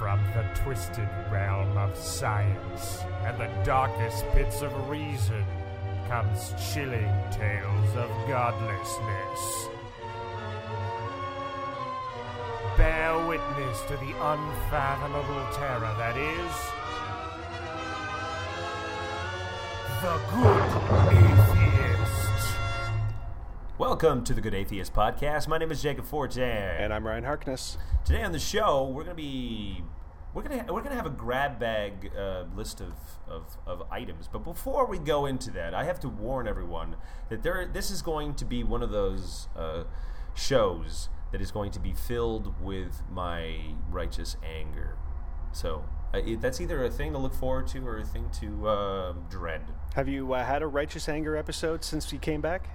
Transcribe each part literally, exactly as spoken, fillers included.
from the twisted realm of science and the darkest pits of reason comes chilling tales of godlessness. Bear witness to the unfathomable terror that is The Good Atheist. Welcome to The Good Atheist Podcast. My name is Jacob Forte. And I'm Ryan Harkness. Today on the show, we're going to be... We're going to we're gonna have a grab bag uh, list of, of, of items. But before we go into that, I have to warn everyone that there this is going to be one of those uh, shows that is going to be filled with my righteous anger. So uh, it, that's either a thing to look forward to or a thing to uh, dread. Have you uh, had a righteous anger episode since you came back?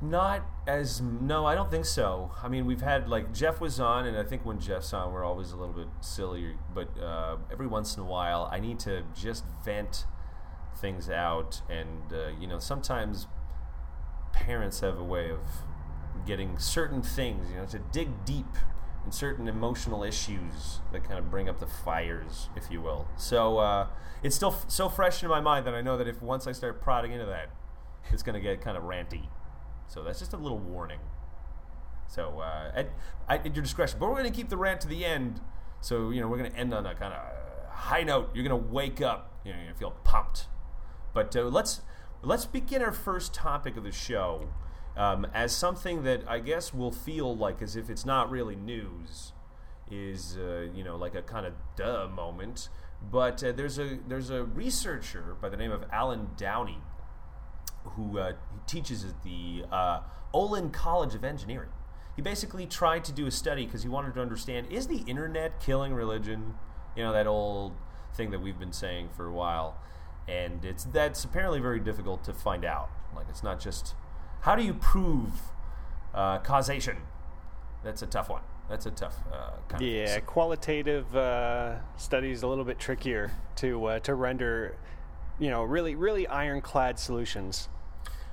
Not as... No, I don't think so. I mean, we've had, like, Jeff was on, and I think when Jeff's on, we're always a little bit silly. But uh, every once in a while, I need to just vent things out. And, uh, you know, sometimes parents have a way of getting certain things, you know, to dig deep in certain emotional issues that kind of bring up the fires, if you will. So uh, it's still f- so fresh in my mind that I know that if once I start prodding into that, it's going to get kind of ranty. So that's just a little warning. So uh, at, at your discretion. But we're going to keep the rant to the end. So, you know, we're going to end on a kind of high note. You're going to wake up. You know, you're going to feel pumped. But uh, let's let's begin our first topic of the show um, as something that I guess will feel like as if it's not really news, is, uh, you know, like a kind of duh moment. But uh, there's a there's a researcher by the name of Alan Downey, who uh, teaches at the uh, Olin College of Engineering. He basically tried to do a study because he wanted to understand, is the internet killing religion? You know, that old thing that we've been saying for a while. And it's that's apparently very difficult to find out. Like, it's not just... How do you prove uh, causation? That's a tough one. That's a tough uh, kind yeah, of thing. Yeah, qualitative uh, studies a little bit trickier to uh, to render... You know, really, really ironclad solutions.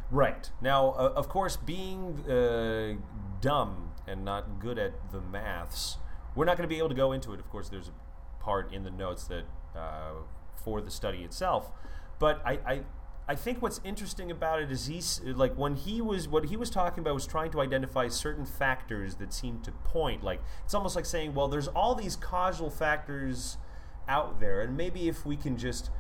Right. Now, uh, of course, being uh, dumb and not good at the maths, we're not going to be able to go into it. Of course, there's a part in the notes that uh, for the study itself. But I, I, I think what's interesting about it is he's like when he was what he was talking about was trying to identify certain factors that seemed to point. Like it's almost like saying, well, there's all these causal factors out there, and maybe if we can just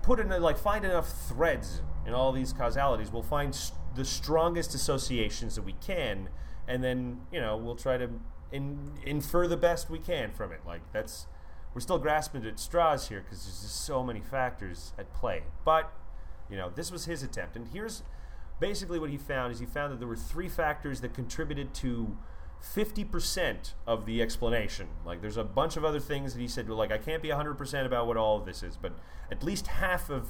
put in, like, find enough threads in all these causalities, we'll find st- the strongest associations that we can, and then, you know, we'll try to in- infer the best we can from it. Like, that's, we're still grasping at straws here because there's just so many factors at play. But, you know, this was his attempt. And here's basically what he found is he found that there were three factors that contributed to fifty percent of the explanation. Like, there's a bunch of other things that he said, well, like, I can't be one hundred percent about what all of this is, but at least half of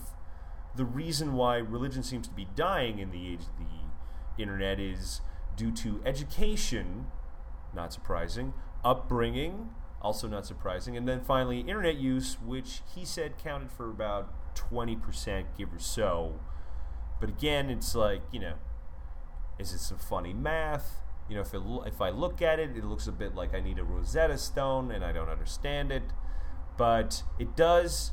the reason why religion seems to be dying in the age of the internet is due to education, not surprising, upbringing, also not surprising, and then finally internet use, which he said counted for about twenty percent, give or so. But again, it's like, you know, is it some funny math? You know, if it, if I look at it, it looks a bit like I need a Rosetta Stone, and I don't understand it. But it does,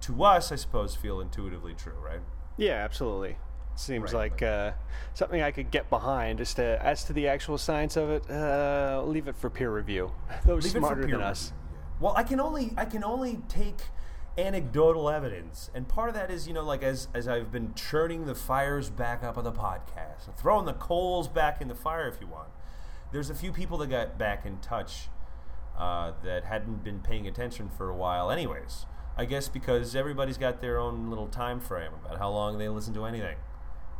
to us, I suppose, feel intuitively true, right? Yeah, absolutely. Seems right, like uh, something I could get behind. As to as to the actual science of it, uh, leave it for peer review. Those smarter than us. Well, I can only I can only take anecdotal evidence, and part of that is, you know, like as as I've been churning the fires back up on the podcast and throwing the coals back in the fire, if you want, there's a few people that got back in touch uh, that hadn't been paying attention for a while anyways, I guess, because everybody's got their own little time frame about how long they listen to anything.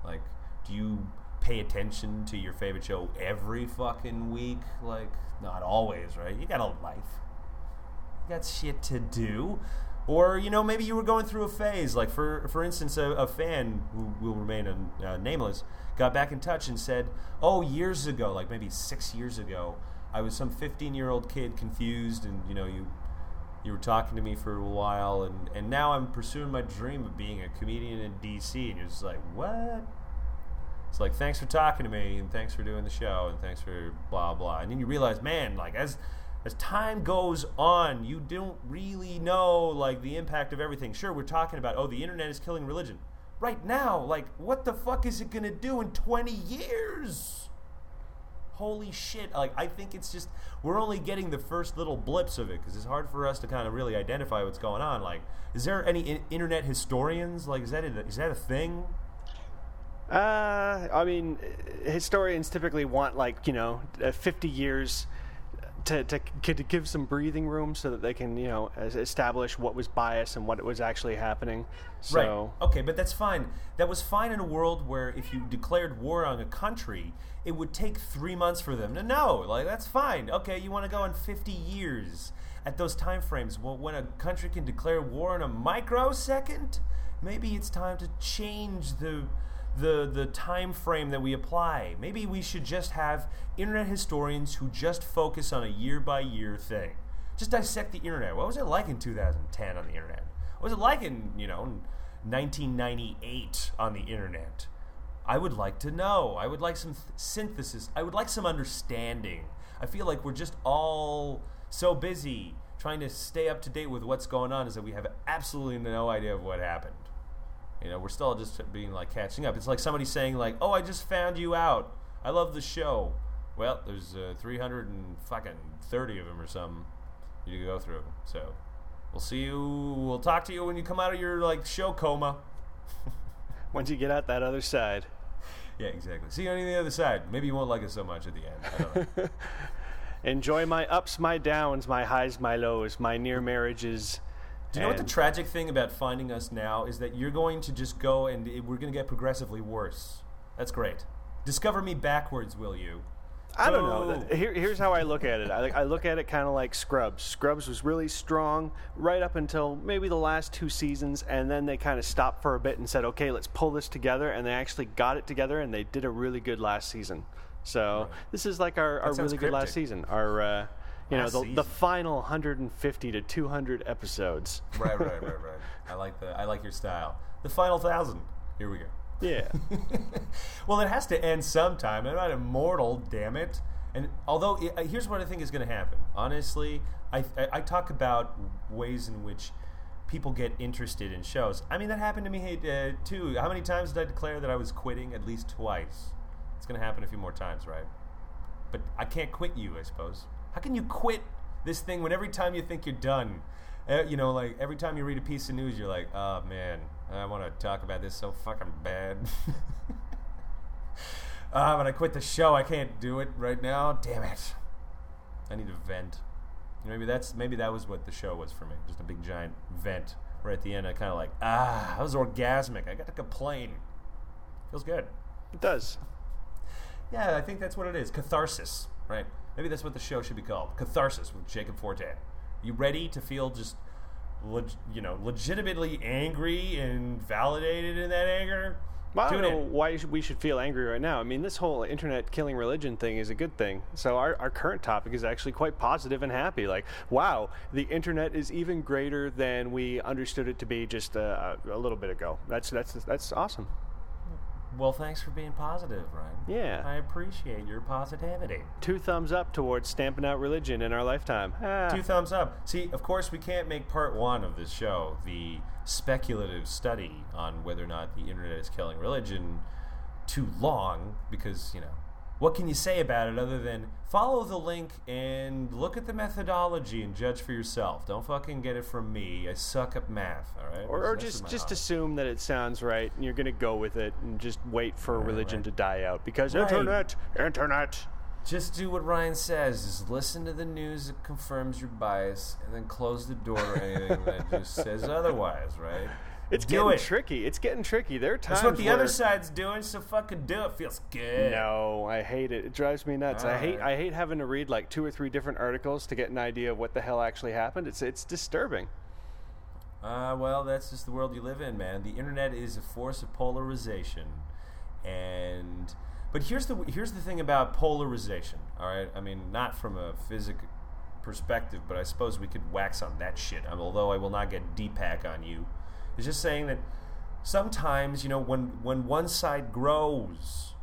Like, do you pay attention to your favorite show every fucking week? Like, not always, right? You got a life, you got shit to do. Or, you know, maybe you were going through a phase. Like, for for instance, a, a fan who will remain un, uh, nameless got back in touch and said, oh, years ago, like maybe six years ago, I was some fifteen-year-old kid confused, and, you know, you you were talking to me for a while, and, and now I'm pursuing my dream of being a comedian in D C And you're just like, what? It's like, thanks for talking to me, and thanks for doing the show, and thanks for blah, blah. And then you realize, man, like, as... as time goes on, you don't really know, like, the impact of everything. Sure, we're talking about, oh, the internet is killing religion. Right now, like, what the fuck is it going to do in twenty years? Holy shit. Like, I think it's just, we're only getting the first little blips of it, because it's hard for us to kind of really identify what's going on. Like, is there any in- internet historians? Like, is that a, is that a thing? Uh, I mean, historians typically want, like, you know, fifty years... To, to to give some breathing room so that they can, you know, establish what was bias and what was actually happening. So. Right. Okay, but that's fine. That was fine in a world where if you declared war on a country, it would take three months for them. No, no, like, that's fine. Okay, you want to go in fifty years at those time frames. Well, when a country can declare war in a microsecond, maybe it's time to change the... the the time frame that we apply. Maybe we should just have internet historians who just focus on a year-by-year thing. Just dissect the internet. What was it like in two thousand ten on the internet? What was it like in, you know, nineteen ninety-eight on the internet? I would like to know. I would like some th- synthesis. I would like some understanding. I feel like we're just all so busy trying to stay up to date with what's going on is that we have absolutely no idea of what happened. You know, we're still just being, like, catching up. It's like somebody saying, like, oh, I just found you out. I love the show. Well, there's uh, three hundred and fucking thirty of them or something you can go through. So we'll see you. We'll talk to you when you come out of your, like, show coma. Once you get out that other side. Yeah, exactly. See you on the other side. Maybe you won't like it so much at the end. I don't know. Enjoy my ups, my downs, my highs, my lows, my near marriages. Do you know what the tragic thing about finding us now is that you're going to just go and it, we're going to get progressively worse. That's great. Discover me backwards, will you? I don't know. Here, here's how I look at it. I, I look at it kind of like Scrubs. Scrubs was really strong right up until maybe the last two seasons, and then they kind of stopped for a bit and said, okay, let's pull this together, and they actually got it together, and they did a really good last season. So this is like our, our really good last season. Our... Uh, You know, the, the final one hundred fifty to two hundred episodes. Right, right, right, right. I like the I like your style. The final thousand. Here we go. Yeah. Well, it has to end sometime. I'm not immortal, damn it. And although, it, here's what I think is going to happen. Honestly, I, I I talk about ways in which people get interested in shows. I mean, that happened to me uh, too. How many times did I declare that I was quitting? At least twice. It's going to happen a few more times, right? But I can't quit you, I suppose. How can you quit this thing when every time you think you're done, uh, you know, like every time you read a piece of news, you're like, oh, man, I want to talk about this so fucking bad. Ah, uh, but I quit the show. I can't do it right now. Damn it. I need to vent. You know, maybe that's maybe that was what the show was for me, just a big giant vent. Right at the end, I kind of like, ah, I was orgasmic. I got to complain. Feels good. It does. Yeah, I think that's what it is. Catharsis, right? Maybe that's what the show should be called. Catharsis with Jacob Fortan. You ready to feel just, leg- you know, legitimately angry and validated in that anger? Well, I don't know why we should feel angry right now. I mean, this whole internet killing religion thing is a good thing. So our, our current topic is actually quite positive and happy. Like, wow, the internet is even greater than we understood it to be just uh, a little bit ago. That's that's that's awesome. Well, thanks for being positive, Ryan. Yeah. I appreciate your positivity. Two thumbs up towards stamping out religion in our lifetime. Ah. Two thumbs up. See, of course, we can't make part one of this show the speculative study on whether or not the internet is killing religion too long because, you know, what can you say about it other than follow the link and look at the methodology and judge for yourself. Don't fucking get it from me. I suck at math, all right? Or, or just, just assume that it sounds right and you're going to go with it and just wait for right, religion right. to die out because right. internet, internet. Just do what Ryan says is listen to the news that confirms your bias and then close the door to anything that just says otherwise, right? It's do getting it. tricky. It's getting tricky. There are times That's what the where other side's doing, so fucking do it. Feels good. No, I hate it. It drives me nuts. All I hate right. I hate having to read like two or three different articles to get an idea of what the hell actually happened. It's it's disturbing. Uh, well, that's just the world you live in, man. The internet is a force of polarization. And but here's the here's the thing about polarization, all right? I mean, not from a physical perspective, but I suppose we could wax on that shit. I mean, although I will not get D PAC on you. It's just saying that sometimes, you know, when, when one side grows,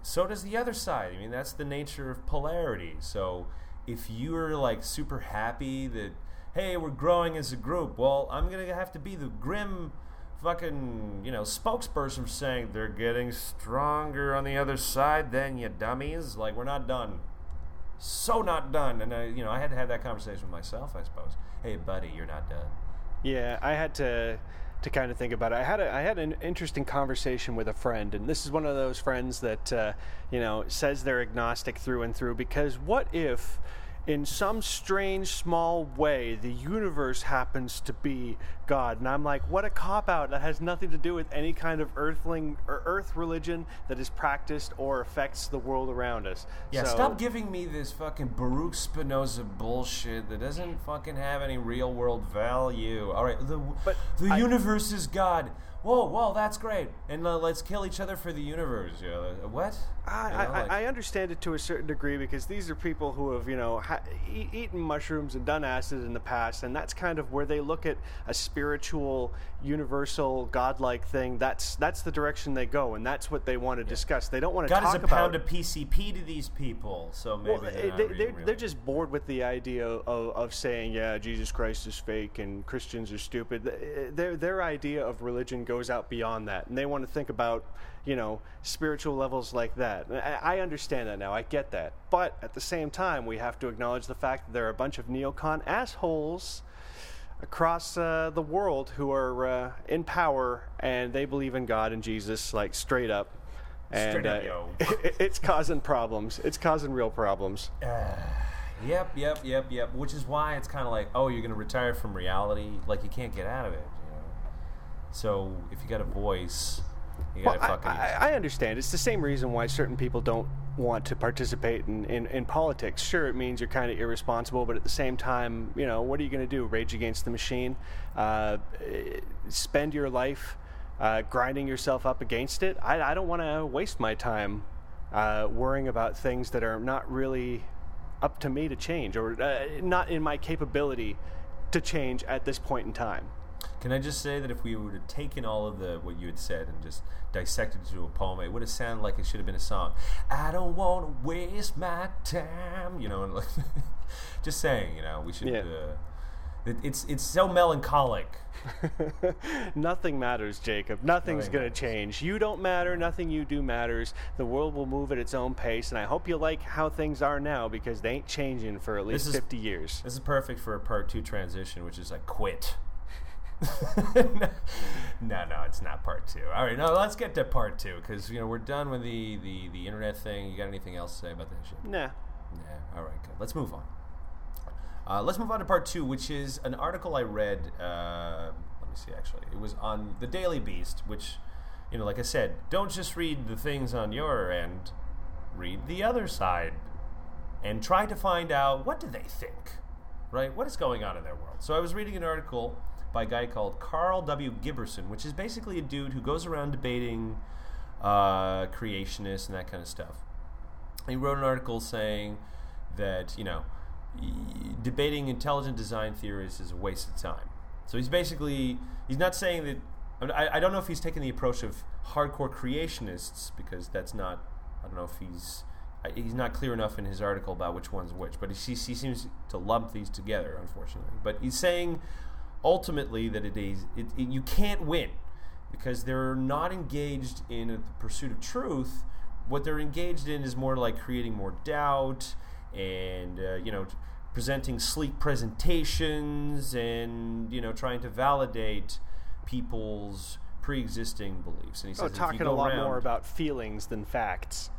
so does the other side. I mean, that's the nature of polarity. So if you're like super happy that, hey, we're growing as a group, well, I'm going to have to be the grim fucking, you know, spokesperson for saying they're getting stronger on the other side than you dummies. Like, we're not done. So not done. And, I, you know, I had to have that conversation with myself, I suppose. Hey, buddy, you're not done. Yeah, I had to to kind of think about it. I had a, I had an interesting conversation with a friend, and this is one of those friends that, uh, you know, says they're agnostic through and through, because what if, in some strange, small way, the universe happens to be God? And I'm like, what a cop-out. That has nothing to do with any kind of earthling or earth religion that is practiced or affects the world around us. Yeah, so, stop giving me this fucking Baruch Spinoza bullshit that doesn't fucking have any real-world value. All right, the, but the I, universe is God. Whoa, whoa, that's great. And uh, let's kill each other for the universe. You know, what? I, you know, I, like... I understand it to a certain degree, because these are people who have, you know, ha- e- eaten mushrooms and done acid in the past, and that's kind of where they look at a spiritual, universal, godlike thing. That's that's the direction they go, and that's what they want to yeah. discuss. They don't want to God talk about... God is a pound of P C P to these people, so maybe well, they're not they, reading, they're, really. they're just bored with the idea of, of saying, yeah, Jesus Christ is fake and Christians are stupid. Their, their idea of religion goes... goes out beyond that, and they want to think about, you know, spiritual levels like that. I, I understand that now. I get that. But at the same time, we have to acknowledge the fact that there are a bunch of neocon assholes across uh, the world who are uh, in power, and they believe in God and Jesus, like, straight up. And, straight up, uh, yo. it, it's causing problems. It's causing real problems. Uh, yep, yep, yep, yep. Which is why it's kind of like, oh, you're going to retire from reality. Like, you can't get out of it. So if you got a voice, you got to well, fucking... I, I understand. It's the same reason why certain people don't want to participate in, in, in politics. Sure, it means you're kind of irresponsible, but at the same time, you know, what are you going to do? Rage against the machine? Uh, spend your life uh, grinding yourself up against it? I, I don't want to waste my time uh, worrying about things that are not really up to me to change, or uh, not in my capability to change at this point in time. Can I just say that if we would have taken all of the what you had said and just dissected it into a poem, it would have sounded like it should have been a song. I don't want to waste my time, you know. And like, just saying, you know, we should. Yeah. Uh, it, it's it's so melancholic. Nothing matters, Jacob. Nothing's Nothing gonna matters. change. You don't matter. Nothing you do matters. The world will move at its own pace, and I hope you like how things are now, because they ain't changing for at least this fifty is, years. This is perfect for a part two transition, which is like quit. no, no, it's not part two. All right, no, let's get to part two, because, you know, we're done with the, the, the internet thing. You got anything else to say about that shit? Nah. Nah. All right, good. Let's move on. Uh, let's move on to part two, which is an article I read. Uh, let me see, actually. It was on the Daily Beast, which, you know, like I said, don't just read the things on your end. Read the other side and try to find out, what do they think, right? What is going on in their world? So I was reading an article by a guy called Carl W. Giberson, which is basically a dude who goes around debating uh, creationists and that kind of stuff. He wrote an article saying that, you know, e- debating intelligent design theorists is a waste of time. So he's basically, he's not saying that, I, mean, I, I don't know if he's taking the approach of hardcore creationists, because that's not, I don't know if he's, he's not clear enough in his article about which one's which, but he, he seems to lump these together, unfortunately. But he's saying, ultimately, that it is it, it, you can't win, because they're not engaged in a, the pursuit of truth. What they're engaged in is more like creating more doubt, and uh, you know, presenting sleek presentations, and, you know, trying to validate people's pre-existing beliefs. And he says, oh, talking a lot around, more about feelings than facts.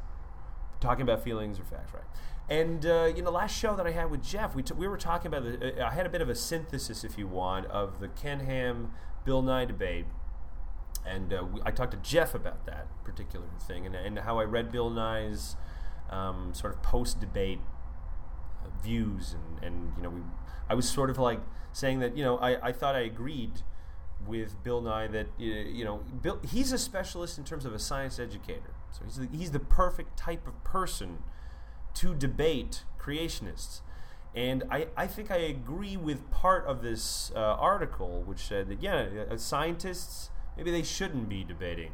Talking about feelings or facts, right? And, uh, you know, last show that I had with Jeff, we t- we were talking about, the, uh, I had a bit of a synthesis, if you want, of the Ken Ham, Bill Nye debate. And uh, we, I talked to Jeff about that particular thing, and, and how I read Bill Nye's um, sort of post-debate uh, views. And, and, you know, we I was sort of like saying that, you know, I, I thought I agreed with Bill Nye that, you know, Bill, he's a specialist in terms of a science educator. So he's the, he's the perfect type of person to debate creationists. And I, I think I agree with part of this uh, article, which said that, yeah, uh, scientists, maybe they shouldn't be debating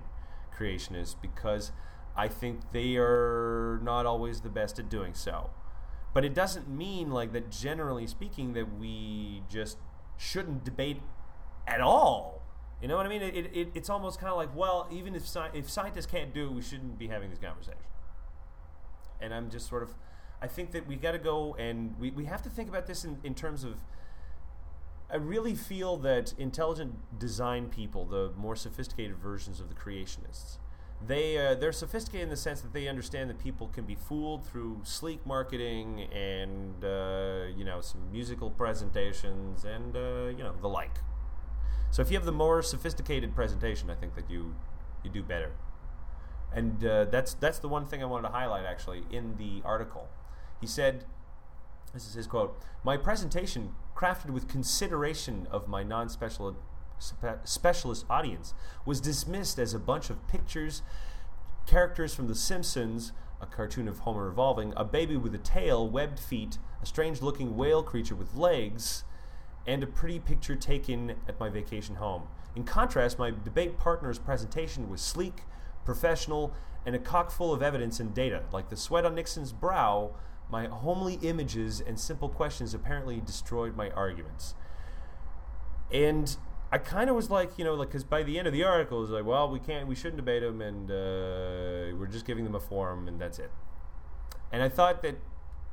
creationists, because I think they are not always the best at doing so. But it doesn't mean, like, that generally speaking that we just shouldn't debate at all. You know what I mean? It, it, it's almost kind of like, well, even if sci- if scientists can't do it, we shouldn't be having this conversation. And I'm just sort of, I think that we got to go and we, we have to think about this in, in terms of, I really feel that intelligent design people, the more sophisticated versions of the creationists, they, uh, they're sophisticated in the sense that they understand that people can be fooled through sleek marketing and, uh, you know, some musical presentations and, uh, you know, the like. So if you have the more sophisticated presentation, I think that you you do better. And uh, that's that's the one thing I wanted to highlight, actually, in the article. He said, this is his quote, "My presentation, crafted with consideration of my non-special spe- specialist audience, was dismissed as a bunch of pictures, characters from The Simpsons, a cartoon of Homer revolving, a baby with a tail, webbed feet, a strange-looking whale creature with legs, and a pretty picture taken at my vacation home. In contrast, my debate partner's presentation was sleek, professional, and a cock full of evidence and data. Like the sweat on Nixon's brow, my homely images and simple questions apparently destroyed my arguments." And I kind of was like, you know, like, because by the end of the article, it was like, well, we can't, we shouldn't debate them, and uh, we're just giving them a forum, and that's it. And I thought that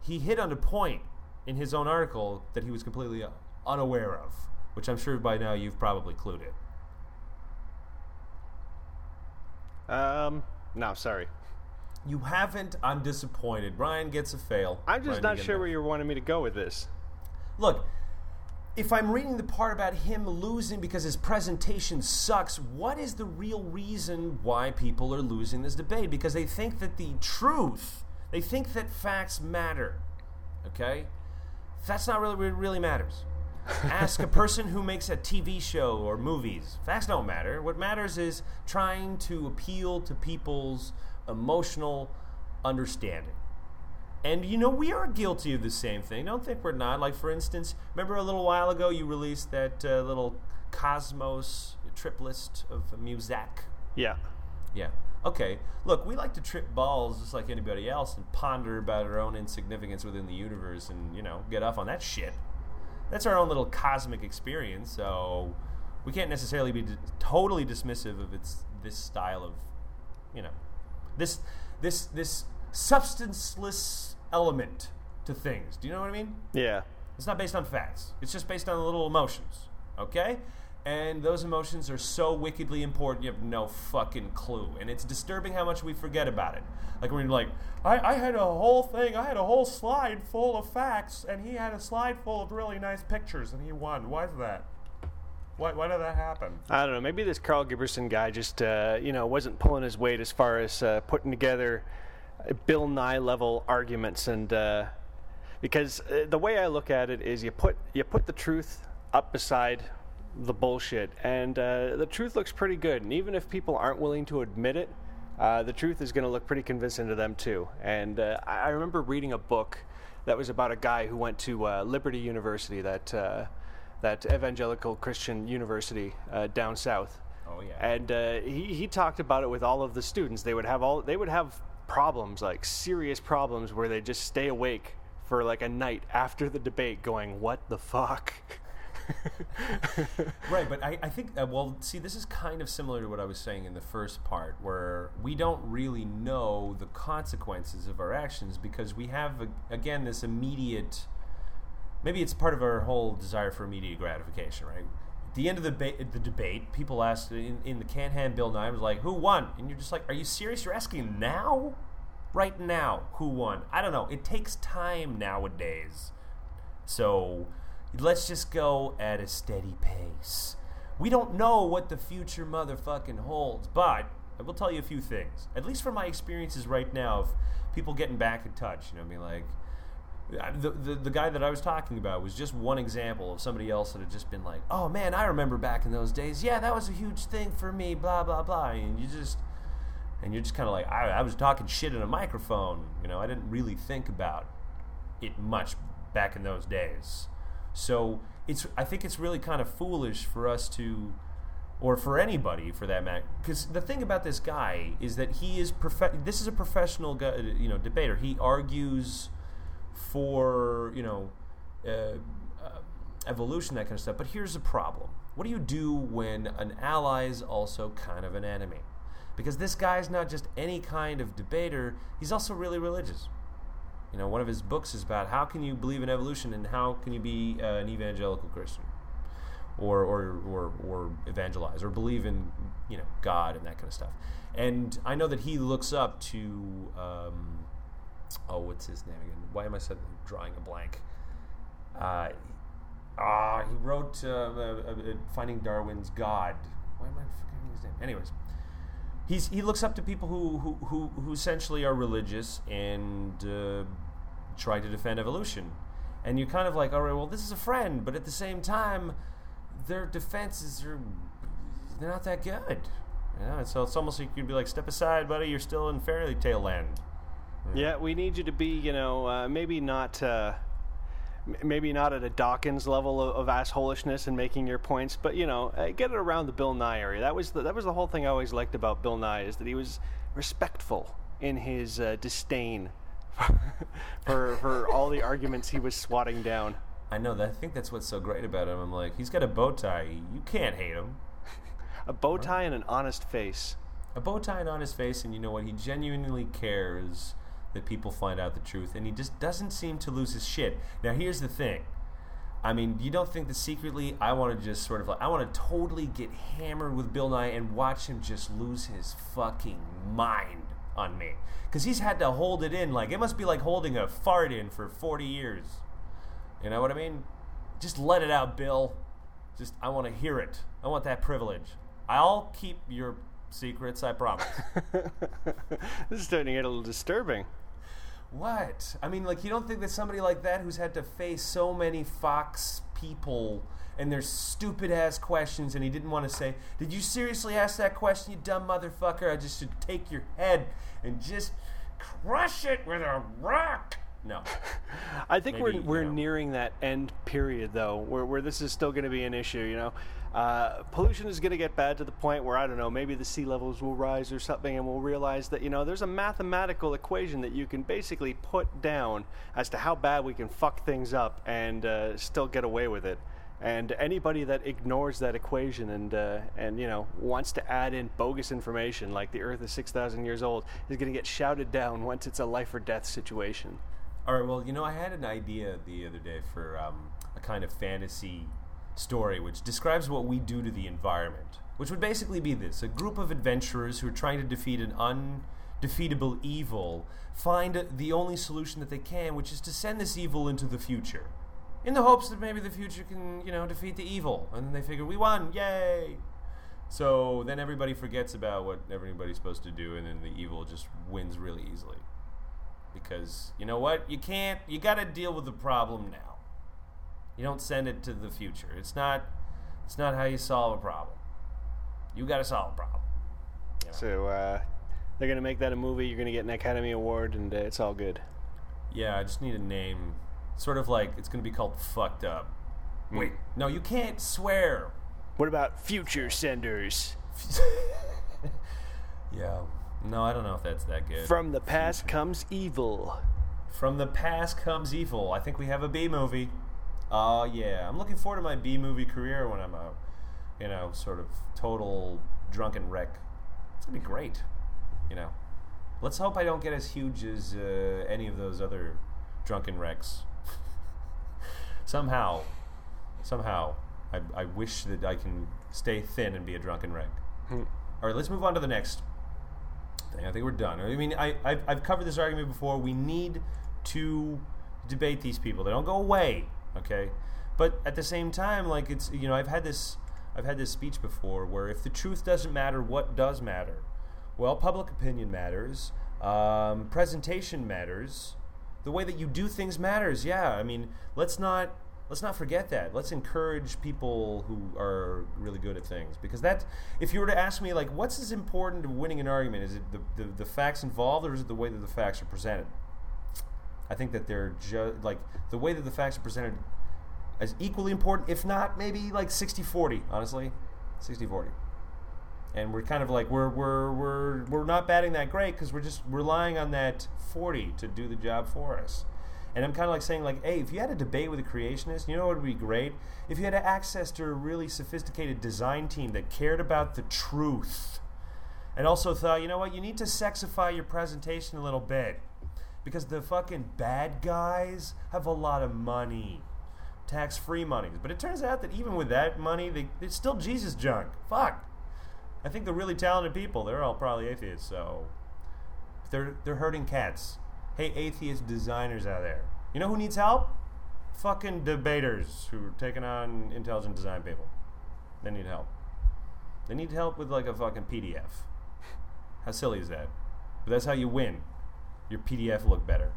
he hit on a point in his own article that he was completely unaware of, which I'm sure by now you've probably clued it. Um, no, sorry. You haven't? I'm disappointed. Ryan gets a fail. I'm just Ryan not sure that. Where you're wanting me to go with this. Look, if I'm reading the part about him losing because his presentation sucks, what is the real reason why people are losing this debate? Because they think that the truth, they think that facts matter, okay? That's not really what really matters. Ask a person who makes a T V show or movies. Facts don't matter. What matters is trying to appeal to people's emotional understanding. And, you know, we are guilty of the same thing. Don't think we're not. Like, for instance, remember a little while ago you released that uh, little Cosmos trip list of Muzak? Yeah. Yeah. Okay. Look, we like to trip balls just like anybody else and ponder about our own insignificance within the universe and, you know, get off on that shit. That's our own little cosmic experience, so we can't necessarily be d- totally dismissive of its this style of, you know, this this this substanceless element to things. Do you know what I mean? Yeah. It's not based on facts. It's just based on little emotions, okay? And those emotions are so wickedly important you have no fucking clue. And it's disturbing how much we forget about it. Like when you're like, I, I had a whole thing, I had a whole slide full of facts, and he had a slide full of really nice pictures, and he won. Why is that? Why, why did that happen? I don't know. Maybe this Carl Giberson guy just, uh, you know, wasn't pulling his weight as far as uh, putting together Bill Nye-level arguments. And uh, because uh, the way I look at it is you put you put the truth up beside the bullshit, and uh, the truth looks pretty good, and even if people aren't willing to admit it, uh, the truth is going to look pretty convincing to them too. And uh, I remember reading a book that was about a guy who went to uh, Liberty University, that uh, that evangelical Christian university uh, down south. Oh yeah. And uh, he he talked about it with all of the students. They would have all they would have problems, like serious problems, where they just stay awake for like a night after the debate, going, "What the fuck." Right, but I, I think, uh, well, see, this is kind of similar to what I was saying in the first part, where we don't really know the consequences of our actions because we have, a, again, this immediate, maybe it's part of our whole desire for immediate gratification, right? At the end of the, ba- the debate, people asked, in, in the Ken Ham, Bill Nye was like, who won? And you're just like, are you serious? You're asking now? Right now, who won? I don't know. It takes time nowadays. So let's just go at a steady pace. We don't know what the future motherfucking holds, but I will tell you a few things. At least from my experiences right now of people getting back in touch, you know, being like, the, the the guy that I was talking about was just one example of somebody else that had just been like, oh man, I remember back in those days. Yeah, that was a huge thing for me, blah, blah, blah. And you just, and you're just kind of like, I, I was talking shit in a microphone. You know, I didn't really think about it much back in those days. So it's, I think it's really kind of foolish for us to, or for anybody for that matter, because the thing about this guy is that he is, prof- this is a professional guy, you know, debater. He argues for, you know, uh, uh, evolution, that kind of stuff. But here's the problem. What do you do when an ally is also kind of an enemy? Because this guy's not just any kind of debater, he's also really religious. You know, one of his books is about how can you believe in evolution and how can you be uh, an evangelical Christian or, or or or evangelize or believe in, you know, God and that kind of stuff. And I know that he looks up to, um, oh, what's his name again? Why am I suddenly drawing a blank? Uh, ah, he wrote uh, uh, uh, Finding Darwin's God. Why am I forgetting his name? Anyways. He's, he looks up to people who who, who, who essentially are religious and uh, try to defend evolution. And you're kind of like, all right, well, this is a friend, but at the same time, their defenses are they're not that good. You know? And so it's almost like you'd be like, step aside, buddy, you're still in fairy tale land. Yeah, yeah we need you to be, you know, uh, maybe not... Uh Maybe not at a Dawkins level of, of assholishness and making your points, but, you know, get it around the Bill Nye area. That was the, that was the whole thing I always liked about Bill Nye, is that he was respectful in his uh, disdain for, for for all the arguments he was swatting down. I know that. I think that's what's so great about him. I'm like, he's got a bow tie. You can't hate him. A bow tie and an honest face. A bow tie and an honest face, and you know what? He genuinely cares that people find out the truth, and he just doesn't seem to lose his shit. Now, here's the thing. I mean, you don't think that secretly I want to just sort of like, I want to totally get hammered with Bill Nye and watch him just lose his fucking mind on me. Because he's had to hold it in, like, it must be like holding a fart in for forty years. You know what I mean? Just let it out, Bill. Just, I want to hear it. I want that privilege. I'll keep your secrets, I promise. This is starting to get a little disturbing. What? I mean, like, you don't think that somebody like that who's had to face so many Fox people and their stupid-ass questions, and he didn't want to say, did you seriously ask that question, you dumb motherfucker? I just should take your head and just crush it with a rock. No. I think Maybe, we're we're you know. nearing that end period, though, where where this is still going to be an issue, you know. Uh, pollution is going to get bad to the point where, I don't know, maybe the sea levels will rise or something, and we'll realize that, you know, there's a mathematical equation that you can basically put down as to how bad we can fuck things up and uh, still get away with it. And anybody that ignores that equation and, uh, and you know, wants to add in bogus information like the Earth is six thousand years old is going to get shouted down once it's a life or death situation. All right, well, you know, I had an idea the other day for um, a kind of fantasy story which describes what we do to the environment, which would basically be this. A group of adventurers who are trying to defeat an undefeatable evil find the only solution that they can, which is to send this evil into the future, in the hopes that maybe the future can, you know, defeat the evil. And then they figure, we won, yay! So then everybody forgets about what everybody's supposed to do, and then the evil just wins really easily. Because, you know what, you can't, you gotta deal with the problem now. You don't send it to the future. It's not, it's not how you solve a problem. You gotta solve a problem. You know? So, uh, they're gonna make that a movie, you're gonna get an Academy Award, and uh, it's all good. Yeah, I just need a name. Sort of like, it's gonna be called Fucked Up. Wait, no, you can't swear. What about Future Senders? Yeah. No, I don't know if that's that good. From the past comes evil. From the past comes evil. I think we have a B movie. Oh, uh, yeah. I'm looking forward to my B movie career when I'm a, you know, sort of total drunken wreck. It's going to be great. You know, let's hope I don't get as huge as uh, any of those other drunken wrecks. Somehow, somehow, I, I wish that I can stay thin and be a drunken wreck. Hmm. All right, let's move on to the next thing. I think we're done. I mean, I, I've, I've covered this argument before. We need to debate these people. They don't go away, okay? But at the same time, like, it's, you know, I've had this, I've had this speech before where if the truth doesn't matter, what does matter? Well, public opinion matters. Um, presentation matters. The way that you do things matters. Yeah, I mean, let's not. Let's not forget that. Let's encourage people who are really good at things. Because that, if you were to ask me, like, what's as important to winning an argument? Is it the, the, the facts involved, or is it the way that the facts are presented? I think that they're, ju- like, the way that the facts are presented is equally important, if not maybe, like, sixty forty, honestly. sixty forty. And we're kind of like, we're, we're, we're, we're not batting that great because we're just relying on that forty to do the job for us. And I'm kind of like saying, like, hey, if you had a debate with a creationist, you know what would be great? If you had access to a really sophisticated design team that cared about the truth and also thought, you know what, you need to sexify your presentation a little bit because the fucking bad guys have a lot of money, tax-free money. But it turns out that even with that money, they, it's still Jesus junk. Fuck. I think the really talented people, they're all probably atheists, so they're they're herding cats. Hey, atheist designers out there, you know who needs help? Fucking debaters who are taking on intelligent design people. They need help. They need help with like a fucking P D F. How silly is that? But that's how you win. Your P D F look better.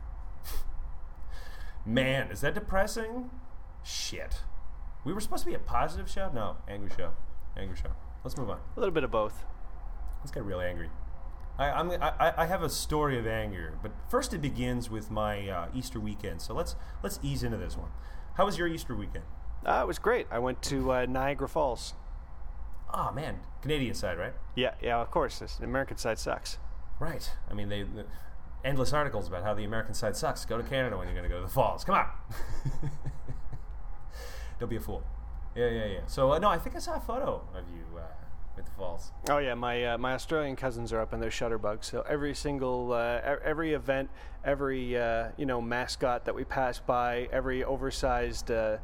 Man, is that depressing? Shit. We were supposed to be a positive show? No, angry show. Angry show. Let's move on. A little bit of both. Let's get real angry. I, I'm, I, I have a story of anger, but first it begins with my uh, Easter weekend. So let's let's ease into this one. How was your Easter weekend? Uh, it was great. I went to uh, Niagara Falls. Oh man, Canadian side, right? Yeah, yeah, of course. The American side sucks. Right. I mean, they, they endless articles about how the American side sucks. Go to Canada when you're going to go to the falls. Come on. Don't be a fool. Yeah, yeah, yeah. So uh, no, I think I saw a photo of you. Uh, At the falls. Oh yeah, my uh, my Australian cousins are up in their shutterbugs. So every single uh, every event, every uh, you know mascot that we pass by, every oversized uh,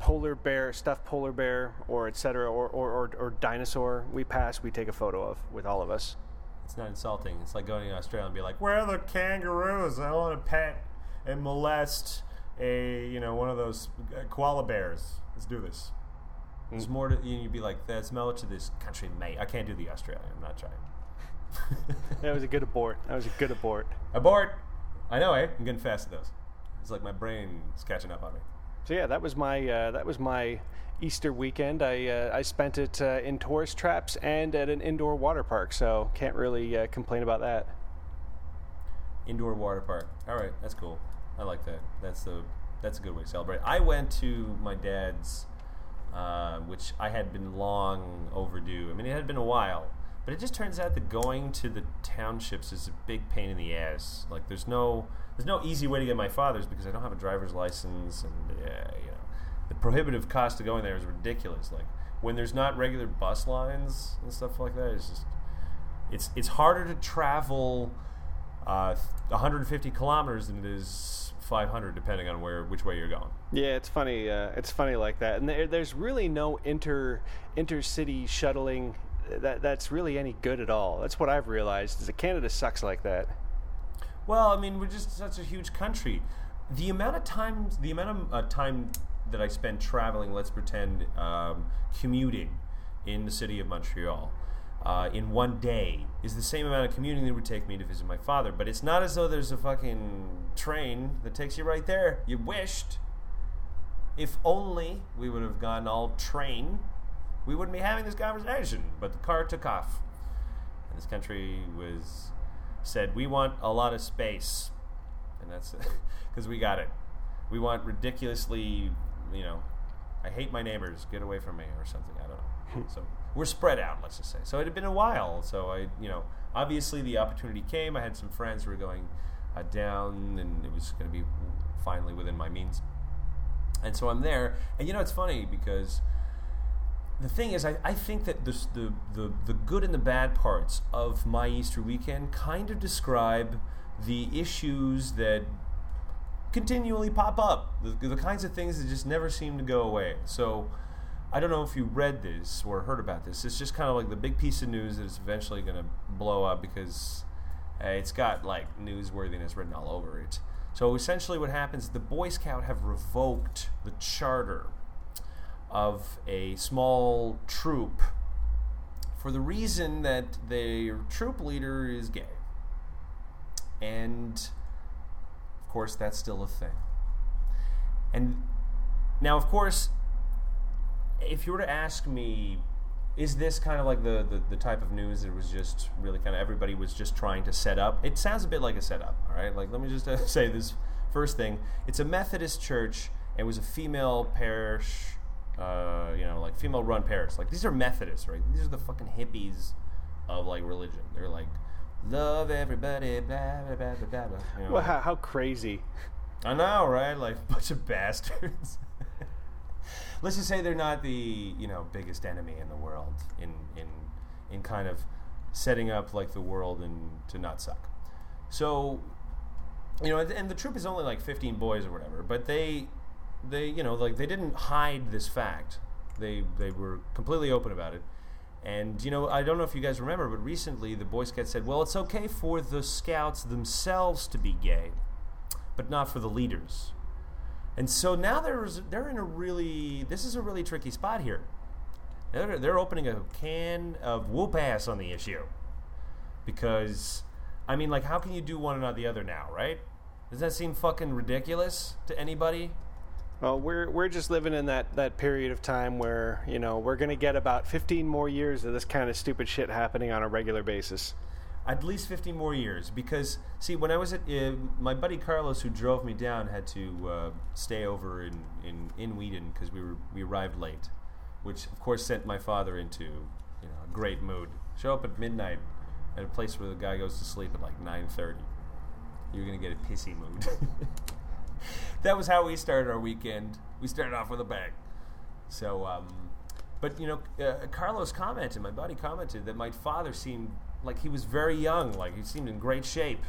polar bear, stuffed polar bear, or et cetera, or, or or or dinosaur we pass, we take a photo of with all of us. It's not insulting. It's like going to Australia and be like, "Where are the kangaroos? I want to pet and molest a you know one of those koala bears. Let's do this." There's more to, you'd be like, there's more to this country, mate. I can't do the Australian. I'm not trying. That was a good abort. That was a good abort. Abort. I know, eh? I'm getting fast at those. It's like my brain's catching up on me. So yeah, that was my uh, that was my Easter weekend. I uh, I spent it uh, in tourist traps and at an indoor water park. So can't really uh, complain about that. Indoor water park. All right, that's cool. I like that. That's the that's a good way to celebrate. I went to my dad's. Uh, which I had been long overdue. I mean, it had been a while, but it just turns out that going to the townships is a big pain in the ass. Like, there's no, there's no easy way to get my father's because I don't have a driver's license, and uh, you know, the prohibitive cost of going there is ridiculous. Like, when there's not regular bus lines and stuff like that, it's just, it's it's harder to travel uh, one hundred fifty kilometers than it is five hundred, depending on where which way you're going. Yeah, it's funny. Uh, it's funny like that, and there, there's really no inter intercity shuttling that that's really any good at all. That's what I've realized is that Canada sucks like that. Well, I mean, we're just such a huge country. The amount of times, the amount of uh, time that I spend traveling, let's pretend um, commuting in the city of Montreal. Uh, in one day is the same amount of commuting that it would take me to visit my father. But it's not as though there's a fucking train that takes you right there. You wished. If only we would have gone all train, we wouldn't be having this conversation. But the car took off. And this country was said, we want a lot of space. And that's because we got it. We want ridiculously, you know, I hate my neighbors. Get away from me or something. I don't know. So... we're spread out, let's just say. So it had been a while. So I, you know, obviously the opportunity came. I had some friends who were going uh, down, and it was going to be finally within my means. And so I'm there. And you know, it's funny because the thing is, I, I think that this, the the the good and the bad parts of my Easter weekend kind of describe the issues that continually pop up, the, the kinds of things that just never seem to go away. So. I don't know if you read this or heard about this. It's just kind of like the big piece of news that is eventually going to blow up because uh, it's got like newsworthiness written all over it. So essentially what happens, the Boy Scout have revoked the charter of a small troop for the reason that their troop leader is gay. And, of course, that's still a thing. And now, of course... if you were to ask me, is this kind of like the, the, the type of news that was just really kind of everybody was just trying to set up? It sounds a bit like a setup, all right? Like, let me just uh, say this first thing. It's a Methodist church. It was a female parish, uh, you know, like female-run parish. Like, these are Methodists, right? These are the fucking hippies of, like, religion. They're like, love everybody, blah, blah, blah, blah, blah. You know, well, how, how crazy. I know, right? Like a bunch of bastards. Let's just say they're not the, you know, biggest enemy in the world in in in kind of setting up like the world and to not suck. So, you know, and the troop is only like fifteen boys or whatever, but they they, you know, like they didn't hide this fact. They they were completely open about it. And, you know, I don't know if you guys remember, but recently the Boy Scouts said, well, it's okay for the Scouts themselves to be gay, but not for the leaders. And so now there's, they're in a really, this is a really tricky spot here. They're, they're opening a can of whoop-ass on the issue. Because, I mean, like, how can you do one and not the other now, right? Does that seem fucking ridiculous to anybody? Well, we're we're just living in that, that period of time where, you know, we're going to get about fifteen more years of this kind of stupid shit happening on a regular basis. At least fifteen more years. Because, see, when I was at... Uh, my buddy Carlos, who drove me down, had to uh, stay over in, in, in Whedon because we were we arrived late. Which, of course, sent my father into, you know, a great mood. Show up at midnight at a place where the guy goes to sleep at like nine thirty. You're going to get a pissy mood. That was how we started our weekend. We started off with a bang. So, um, but you know, uh, Carlos commented, my buddy commented, that my father seemed like he was very young, like he seemed in great shape.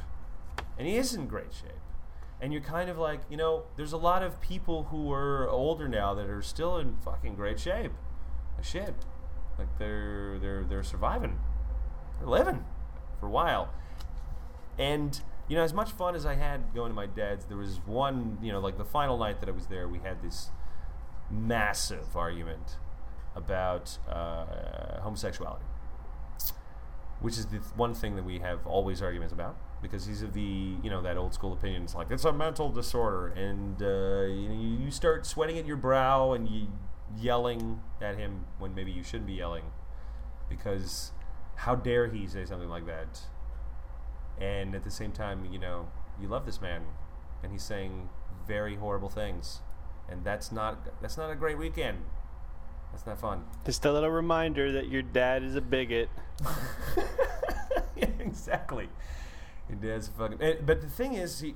And he is in great shape. And you're kind of like, you know, there's a lot of people who are older now that are still in fucking great shape. Like shit. Like they're, they're, they're surviving. They're living for a while. And... You know, as much fun as I had going to my dad's, there was one, you know, like the final night that I was there, we had this massive argument about uh, homosexuality, which is the th- one thing that we have always arguments about, because he's of the, you know, that old school opinion. It's like, it's a mental disorder, and uh, you know, you start sweating at your brow and you yelling at him when maybe you shouldn't be yelling, because how dare he say something like that? And at the same time, you know, you love this man, and he's saying very horrible things, and that's not that's not a great weekend. That's not fun. Just a little reminder that your dad is a bigot. Yeah, exactly. Your dad's fucking. And, but the thing is, he,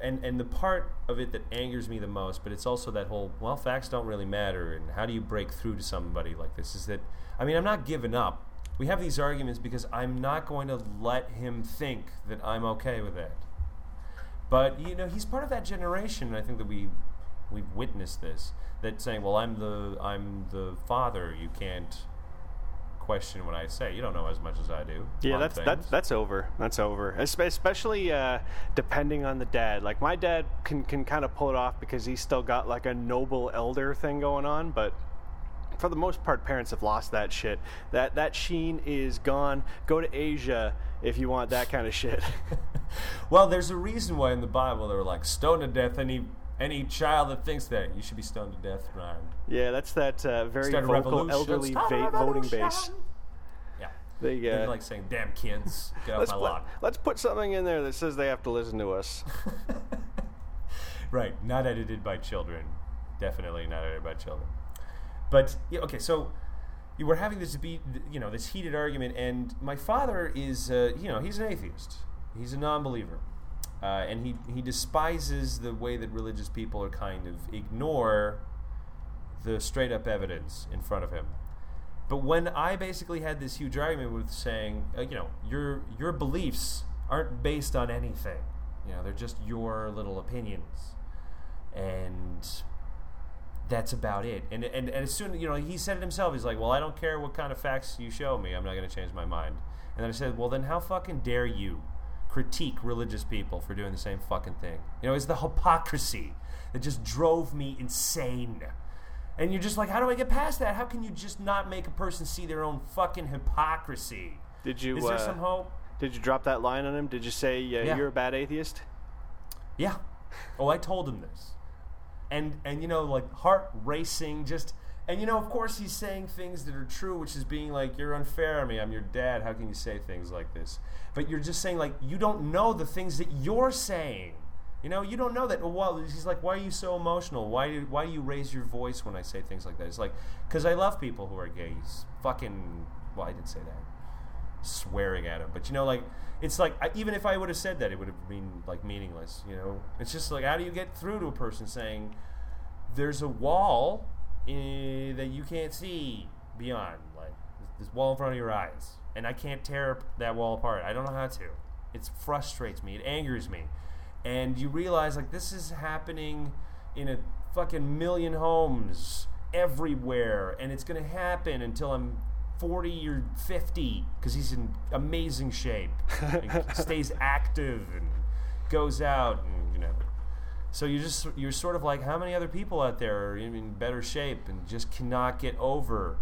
and and the part of it that angers me the most, but it's also that whole, well, facts don't really matter, and how do you break through to somebody like this? Is that, I mean, I'm not giving up. We have these arguments because I'm not going to let him think that I'm okay with that. But, you know, he's part of that generation, and I think that we, we've witnessed this, that saying, well, I'm the I'm the father. You can't question what I say. You don't know as much as I do. Yeah, that's that, that's over. That's over. Especially uh, depending on the dad. Like, my dad can, can kind of pull it off because he's still got, like, a noble elder thing going on, but... For the most part, parents have lost that shit. That that sheen is gone. Go to Asia if you want that kind of shit. Well, there's a reason why in the Bible they were like, stone to death any any child that thinks that. You should be stoned to death, Ryan. Yeah, that's that uh, very Start vocal elderly va- voting base. Yeah. They, uh, They're like saying, damn kids, get off my put, lawn. Let's put something in there that says they have to listen to us. Right, not edited by children. Definitely not edited by children. But, yeah, okay, so you were having this, you know, this heated argument, and my father is, uh, you know, he's an atheist. He's a non-believer. Uh, and he, he despises the way that religious people are kind of ignore the straight-up evidence in front of him. But when I basically had this huge argument with saying, uh, you know, your your beliefs aren't based on anything. You know, they're just your little opinions. And... That's about it. And, and and as soon, you know, he said it himself. He's like, well, I don't care what kind of facts you show me. I'm not going to change my mind. And then I said, well, then how fucking dare you critique religious people for doing the same fucking thing? You know, it's the hypocrisy that just drove me insane. And you're just like, how do I get past that? How can you just not make a person see their own fucking hypocrisy? Did you? Is there uh, some hope? Did you drop that line on him? Did you say uh, yeah. you're a bad atheist? Yeah. Oh, I told him this. And, and you know, like, heart racing, just... And, you know, of course he's saying things that are true, which is being like, you're unfair to me, I'm your dad, how can you say things like this? But you're just saying, like, you don't know the things that you're saying. You know, you don't know that... Well, he's like, why are you so emotional? Why do, why do you raise your voice when I say things like that? It's like, because I love people who are gays. Fucking... Well, I didn't say that. swearing at him. But, you know, like, it's like, I, even if I would have said that, it would have been, like, meaningless, you know? It's just like, how do you get through to a person saying, there's a wall in, that you can't see beyond, like, this wall in front of your eyes, and I can't tear that wall apart. I don't know how to. It frustrates me. It angers me. And you realize, like, this is happening in a fucking million homes everywhere, and it's going to happen until I'm forty or fifty, because he's in amazing shape. Like, stays active and goes out, and, you know. So you're just, you're sort of like, how many other people out there are in better shape and just cannot get over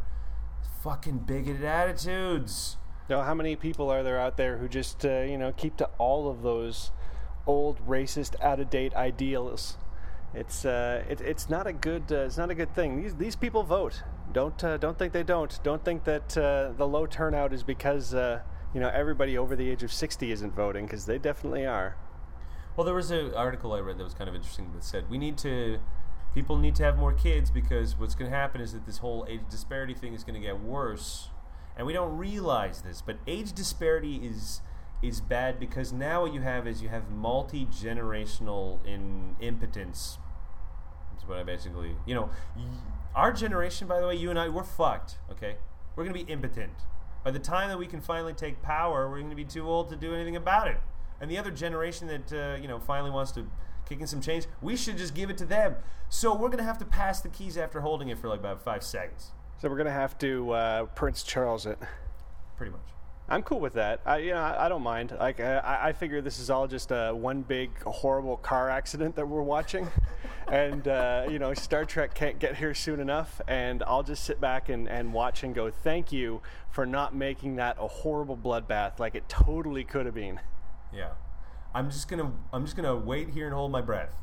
fucking bigoted attitudes? No, how many people are there out there who just, uh, you know, keep to all of those old, racist, out-of-date ideals? It's uh, it, it's not a good, uh, it's not a good thing. These these people vote. Don't uh, don't think they don't. Don't think that uh, the low turnout is because uh, you know, everybody over the age of sixty isn't voting, because they definitely are. Well, there was an article I read that was kind of interesting that said we need to, people need to have more kids, because what's going to happen is that this whole age disparity thing is going to get worse, and we don't realize this. But age disparity is is bad, because now what you have is you have multi-generational in impotence. That's what I basically, you know, our generation, by the way, you and I, we're fucked, okay? We're going to be impotent. By the time that we can finally take power, we're going to be too old to do anything about it. And the other generation that, uh, you know, finally wants to kick in some change, we should just give it to them. So we're going to have to pass the keys after holding it for like about five seconds. So we're going to have to uh, Prince Charles it. Pretty much. I'm cool with that. I, you know, I, I don't mind. Like, I, I figure this is all just uh, one big horrible car accident that we're watching, and uh, you know, Star Trek can't get here soon enough. And I'll just sit back and, and watch and go, thank you for not making that a horrible bloodbath like it totally could have been. Yeah, I'm just gonna I'm just gonna wait here and hold my breath.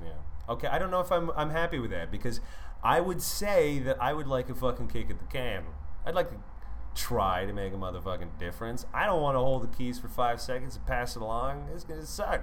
Yeah. Okay. I don't know if I'm I'm happy with that, because I would say that I would like a fucking kick at the can. I'd like to try to make a motherfucking difference. I don't want to hold the keys for five seconds and pass it along. It's going to suck.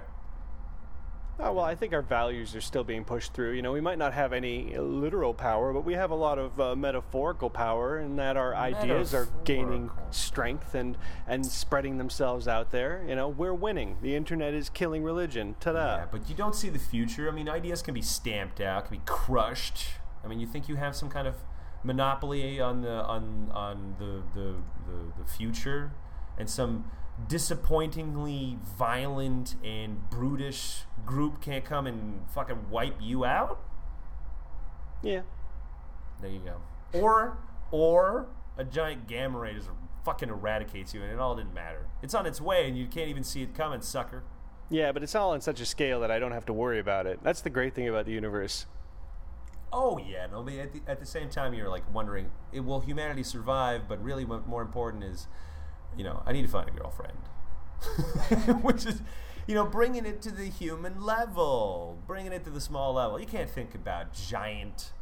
Oh, well, I think our values are still being pushed through. You know, we might not have any literal power, but we have a lot of uh, metaphorical power, in that our ideas are gaining strength and, and spreading themselves out there. You know, we're winning. The internet is killing religion. Ta-da. Yeah, but you don't see the future. I mean, ideas can be stamped out, can be crushed. I mean, you think you have some kind of monopoly on the on on the, the the the future, and some disappointingly violent and brutish group can't come and fucking wipe you out? Yeah. There you go. Or or a giant gamma ray just fucking eradicates you, and it all didn't matter. It's on its way, and you can't even see it coming, sucker. Yeah, but it's all on such a scale that I don't have to worry about it. That's the great thing about the universe. Oh, yeah. No, at, the, at the same time, you're, like, wondering, it, will humanity survive? But really what's more important is, you know, I need to find a girlfriend. Which is, you know, bringing it to the human level. Bringing it to the small level. You can't think about giant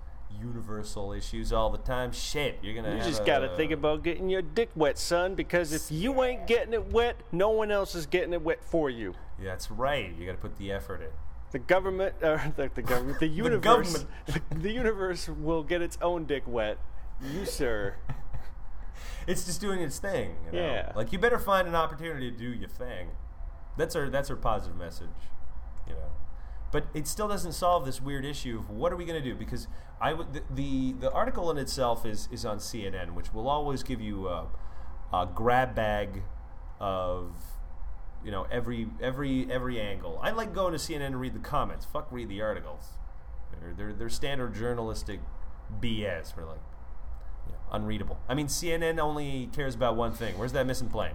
universal issues all the time. Shit, you're going to You have just got to think about getting your dick wet, son, because if you ain't getting it wet, no one else is getting it wet for you. Yeah, that's right. You got to put the effort in. The government, or the, the government, the universe, the, government. the universe will get its own dick wet. You, sir. It's just doing its thing. You know? Yeah. Like, you better find an opportunity to do your thing. That's our, that's our positive message. You know. But it still doesn't solve this weird issue of what are we going to do? Because I w- the, the the article in itself is is on C N N, which will always give you a, a grab bag of, you know, every every every angle. I like going to C N N to read the comments. Fuck, read the articles. They're they're, they're standard journalistic B S. We're like, you know, unreadable. I mean, C N N only cares about one thing. Where's that missing plane?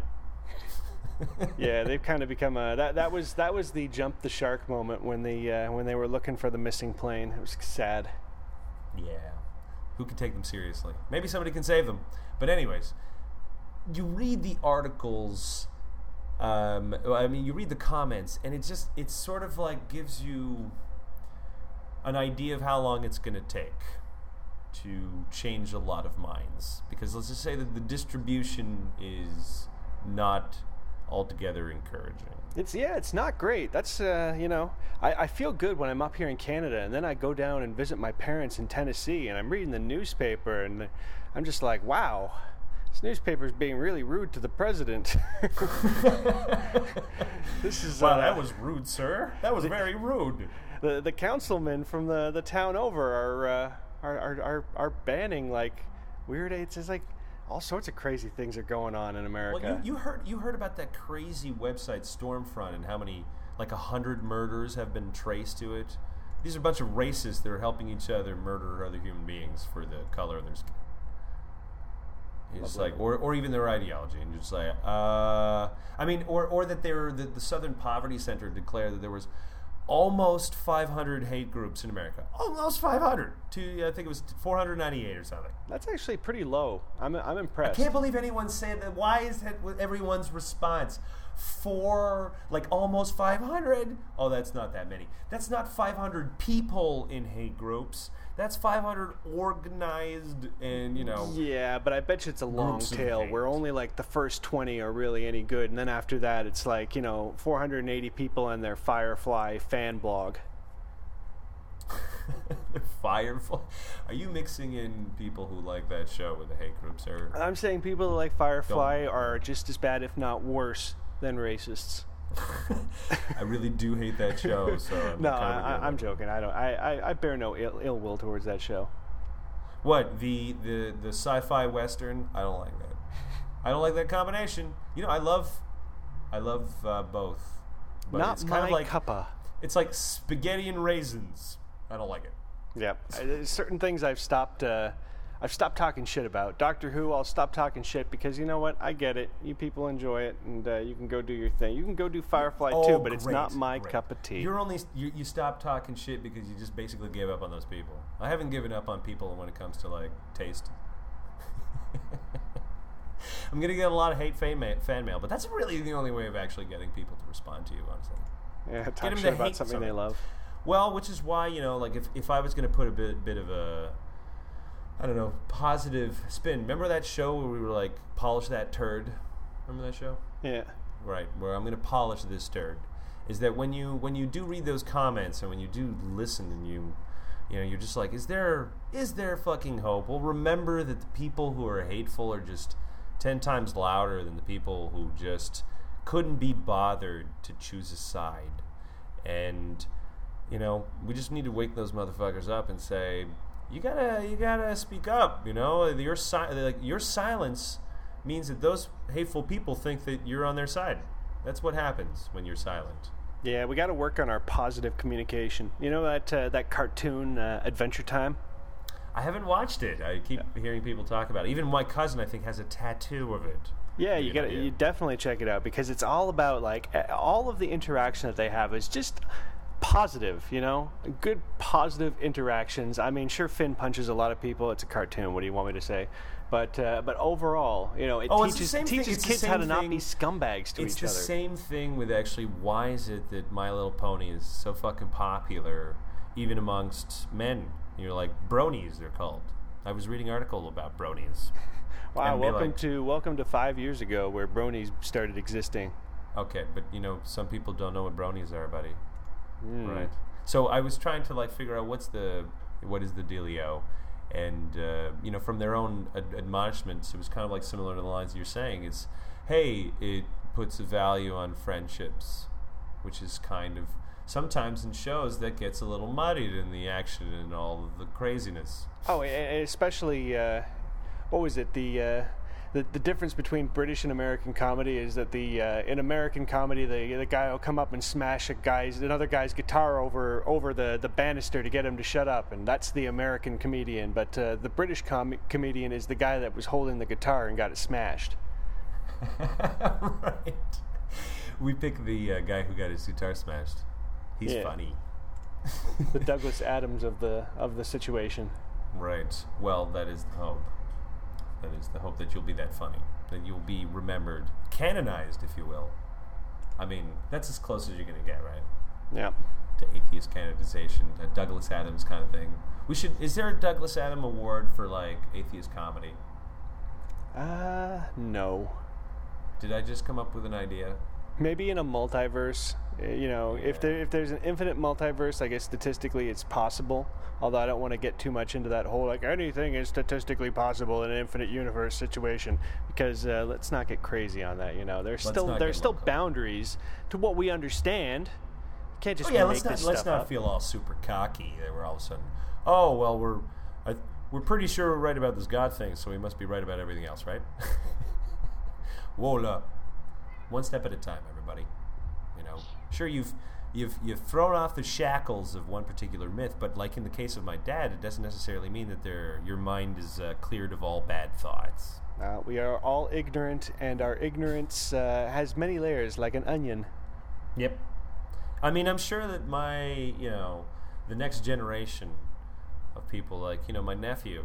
Yeah, they've kind of become a that that was that was the jump the shark moment when the uh, when they were looking for the missing plane. It was sad. Yeah, who could take them seriously? Maybe somebody can save them. But anyways, you read the articles. Um, I mean, you read the comments, and it just, it sort of, like, gives you an idea of how long it's going to take to change a lot of minds. Because let's just say that the distribution is not altogether encouraging. It's, yeah, it's not great. That's, uh, you know, I, I feel good when I'm up here in Canada, and then I go down and visit my parents in Tennessee, and I'm reading the newspaper, and I'm just like, wow. This newspaper's being really rude to the president. This is wow, uh, that was rude, sir. That was the, very rude. The the councilmen from the, the town over are, uh, are, are are are banning like weird aids. It's like all sorts of crazy things are going on in America. Well, you, you heard you heard about that crazy website Stormfront and how many like a hundred murders have been traced to it. These are a bunch of racists that are helping each other murder other human beings for the color of their skin. It's like, or, or even their ideology, and you're just like, uh, I mean, or or that they're the, the Southern Poverty Center declared that there was almost five hundred hate groups in America, almost five hundred. To I think it was four hundred ninety-eight or something. That's actually pretty low. I'm I'm impressed. I can't believe anyone's saying that. Why is that everyone's response? Four, like almost five hundred. Oh, that's not that many. That's not five hundred people in hate groups. That's five hundred organized and, you know... Yeah, but I bet you it's a long tail where only, like, the first twenty are really any good. And then after that, it's like, you know, four hundred eighty people and their Firefly fan blog. Firefly? Are you mixing in people who like that show with the hate group, sir? I'm saying people who like Firefly Don't. are just as bad, if not worse, than racists. I really do hate that show. So I'm no, I, I, I'm joking. I don't. I, I, I bear no ill, ill will towards that show. What the, the the sci-fi western? I don't like that. I don't like that combination. You know, I love, I love uh, both. But Not it's kind my of like, cuppa. It's like spaghetti and raisins. I don't like it. Yeah, there's certain things I've stopped. Uh, I've stopped talking shit about Doctor Who. I'll stop talking shit because you know what? I get it. You people enjoy it, and uh, you can go do your thing. You can go do Firefly oh, too, but great, it's not my great. cup of tea. You're only you, you stop talking shit because you just basically gave up on those people. I haven't given up on people when it comes to like taste. I'm gonna get a lot of hate fan mail, fan mail, but that's really the only way of actually getting people to respond to you, honestly. Yeah, talk get them shit to about something, something they love. Well, which is why you know, like if if I was gonna put a bit bit of a I don't know, positive spin. Remember that show where we were like, polish that turd? Remember that show? Yeah. Right, where I'm going to polish this turd. Is that when you when you do read those comments and when you do listen and you, you know, you're just like, is there is there fucking hope? Well, remember that the people who are hateful are just ten times louder than the people who just couldn't be bothered to choose a side. And, you know, we just need to wake those motherfuckers up and say... You gotta, you gotta speak up. You know, your si- like your silence means that those hateful people think that you're on their side. That's what happens when you're silent. Yeah, we gotta work on our positive communication. You know that uh, that cartoon uh, Adventure Time? I haven't watched it. I keep yeah. hearing people talk about it. Even my cousin, I think, has a tattoo of it. Yeah, you gotta, you definitely check it out because it's all about like all of the interaction that they have is just. Positive, you know, good positive interactions. I mean, sure, Finn punches a lot of people. It's a cartoon. What do you want me to say? But uh, but overall, you know, it oh, teaches teaches kids how to thing. not be scumbags to it's each other. It's the same thing with actually. Why is it that My Little Pony is so fucking popular, even amongst men? You're like bronies, they're called. I was reading an article about bronies. Wow, welcome like, to welcome to five years ago where bronies started existing. Okay, but you know, some people don't know what bronies are, buddy. Mm. Right. So I was trying to like figure out what's the what is the dealio, and uh, you know from their own ad- admonishments, it was kind of like similar to the lines you're saying. Is hey, it puts a value on friendships, which is kind of sometimes in shows that gets a little muddied in the action and all of the craziness. Oh, and especially uh, what was it the. Uh The, the difference between British and American comedy is that the uh, in American comedy the the guy will come up and smash a guy's another guy's guitar over over the, the banister to get him to shut up, and that's the American comedian. But uh, the British com- comedian is the guy that was holding the guitar and got it smashed. Right. We pick the uh, guy who got his guitar smashed. He's yeah. funny. The Douglas Adams of the of the situation. Right. Well, that is the hope. That is the hope that you'll be that funny, that you'll be remembered, canonized, if you will. I mean, that's as close as you're going to get, right? Yeah. To atheist canonization, a Douglas Adams kind of thing. We should. Is there a Douglas Adams award for like atheist comedy? Uh, no. Did I just come up with an idea? Maybe in a multiverse, you know, yeah. if there if there's an infinite multiverse, I guess statistically it's possible. Although I don't want to get too much into that whole like anything is statistically possible in an infinite universe situation, because uh, let's not get crazy on that. You know, there's let's still there's still local. boundaries to what we understand. You can't just oh, yeah, make let's this not, stuff let's not up. feel all super cocky. That we're all of a sudden, oh well, we're I, we're pretty sure we're right about this God thing, so we must be right about everything else, right? Whoa, up. One step at a time, everybody. You know, sure you've you've you've thrown off the shackles of one particular myth, but like in the case of my dad, it doesn't necessarily mean that they're, your mind is uh, cleared of all bad thoughts. Uh, we are all ignorant, and our ignorance uh, has many layers, like an onion. Yep. I mean, I'm sure that my, you know, the next generation of people, like, you know, my nephew,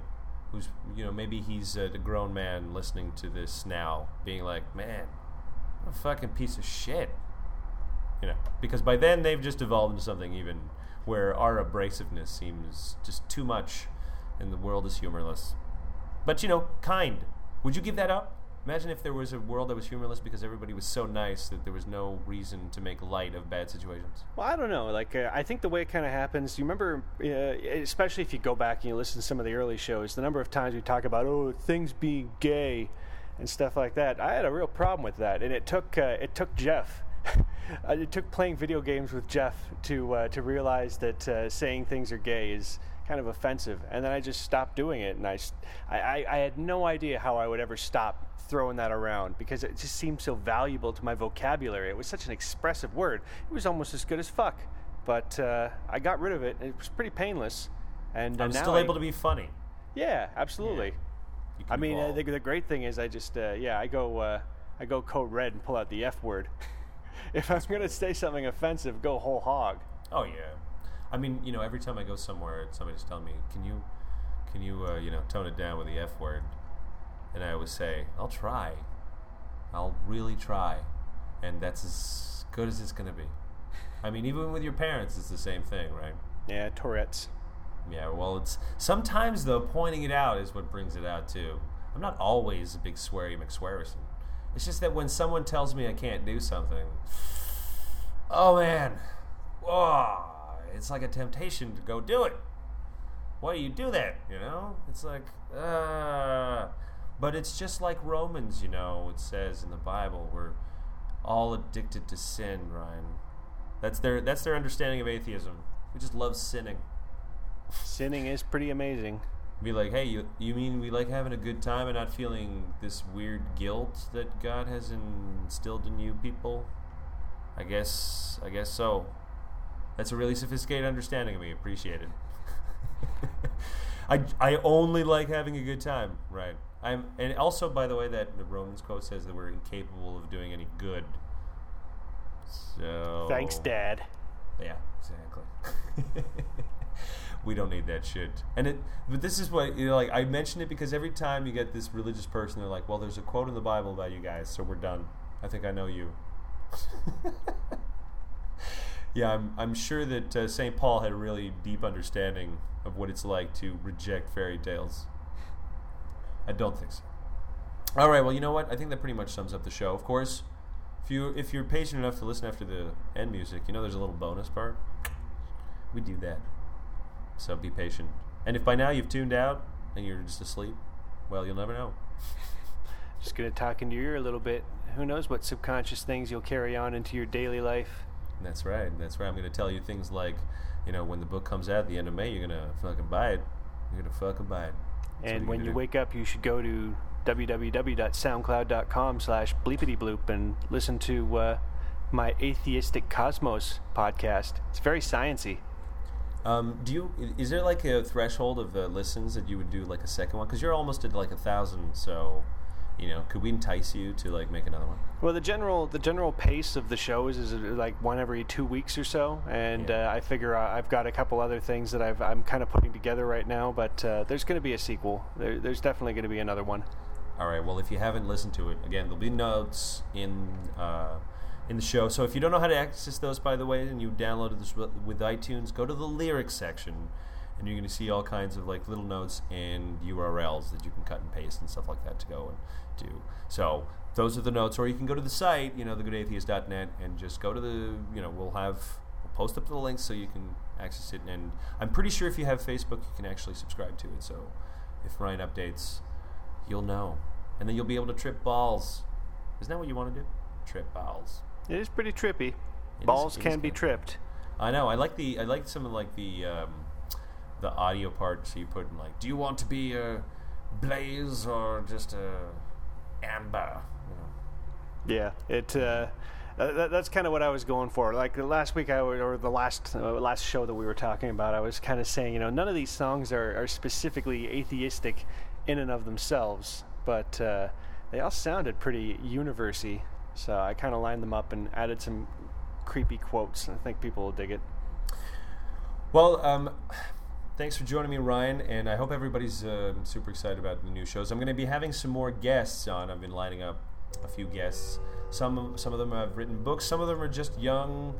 who's, you know, maybe he's a grown man listening to this now, being like, man, what a fucking piece of shit. You know, because by then they've just evolved into something even where our abrasiveness seems just too much and the world is humorless. But, you know, kind. Would you give that up? Imagine if there was a world that was humorless because everybody was so nice that there was no reason to make light of bad situations. Well, I don't know. Like, uh, I think the way it kind of happens, you remember, uh, especially if you go back and you listen to some of the early shows, the number of times we talk about, oh, things being gay and stuff like that. I had a real problem with that, and it took uh, it took Jeff. Uh, it took playing video games with Jeff to uh, to realize that uh, saying things are gay is kind of offensive, and then I just stopped doing it, and I, I, I had no idea how I would ever stop throwing that around, because it just seemed so valuable to my vocabulary. It was such an expressive word. It was almost as good as fuck, but uh, I got rid of it, and it was pretty painless. And uh, I'm now still I, able to be funny. Yeah, absolutely. Yeah. I mean, uh, the, the great thing is I just, uh, yeah, I go uh, I go code red and pull out the F word. If I'm going to say something offensive, go whole hog. Oh, yeah. I mean, you know, every time I go somewhere, somebody's telling me, can you, can you, uh, you know, tone it down with the F word? And I always say, I'll try. I'll really try. And that's as good as it's going to be. I mean, even with your parents, it's the same thing, right? Yeah, Tourette's. Yeah, well, it's sometimes, though, pointing it out is what brings it out, too. I'm not always a big sweary McSwearison. It's just that when someone tells me I can't do something, oh man, oh, it's like a temptation to go do it. Why do you do that? You know, it's like, uh, but it's just like Romans, you know, it says in the Bible, we're all addicted to sin, Ryan. That's their that's their understanding of atheism. We just love sinning. Sinning is pretty amazing. Be like, hey, you you mean we like having a good time and not feeling this weird guilt that God has instilled in you people? I guess, I guess so. That's a really sophisticated understanding of me. Appreciate it. I, I only like having a good time, right? I'm, and also, by the way, that the Romans quote says that we're incapable of doing any good. So thanks, Dad. Yeah, exactly. We don't need that shit. And it, but this is what, you know, like I mentioned it because every time you get this religious person, they're like, well, there's a quote in the Bible about you guys, so we're done. I think I know you. Yeah, I'm I'm sure that uh, Saint Paul had a really deep understanding of what it's like to reject fairy tales. I don't think so. All right, well, you know what? I think that pretty much sums up the show. Of course, if you if you're patient enough to listen after the end music, you know there's a little bonus part. We do that. So be patient. And if by now you've tuned out and you're just asleep, well, you'll never know. Just going to talk into your ear a little bit. Who knows what subconscious things you'll carry on into your daily life. That's right. That's right. I'm going to tell you things like, you know, when the book comes out at the end of May, you're going to fucking buy it. You're going to fucking buy it. That's and when you do. Wake up, you should go to www.soundcloud.com slash bleepity bloop and listen to uh, my Atheistic Cosmos podcast. It's very science-y. Um, do you? Is there like a threshold of uh, listens that you would do like a second one? Because you're almost at like a thousand, so you know, could we entice you to like make another one? Well, the general the general pace of the shows is like one every two weeks or so, and yeah. uh, I figure uh, I've got a couple other things that I've, I'm kind of putting together right now, but uh, there's going to be a sequel. There, there's definitely going to be another one. All right. Well, if you haven't listened to it, again, there'll be notes in. Uh, in the show. So if you don't know how to access those, by the way, and you downloaded this with iTunes, go to the lyrics section and you're going to see all kinds of like little notes and U R Ls that you can cut and paste and stuff like that to go and do. So those are the notes, or you can go to the site, you know, the good atheist dot net, and just go to the, you know, we'll have, we'll post up the links so you can access it. And I'm pretty sure if you have Facebook, you can actually subscribe to it. So if Ryan updates, you'll know. And then you'll be able to trip balls. Isn't that what you want to do? Trip balls. It is pretty trippy. It balls is, can be tripped. I know. I like the I like some of like the um, the audio parts so you put in like, do you want to be a blaze or just a amber? You know. Yeah. It. Uh, uh, that, that's kind of what I was going for. Like last week, I was, or the last uh, last show that we were talking about, I was kind of saying, you know, none of these songs are, are specifically atheistic in and of themselves, but uh, they all sounded pretty universe-y. So I kind of lined them up and added some creepy quotes, and I think people will dig it. Well, um, thanks for joining me, Ryan, and I hope everybody's uh, super excited about the new shows. I'm going to be having some more guests on. I've been lining up a few guests. Some some of them have written books. Some of them are just young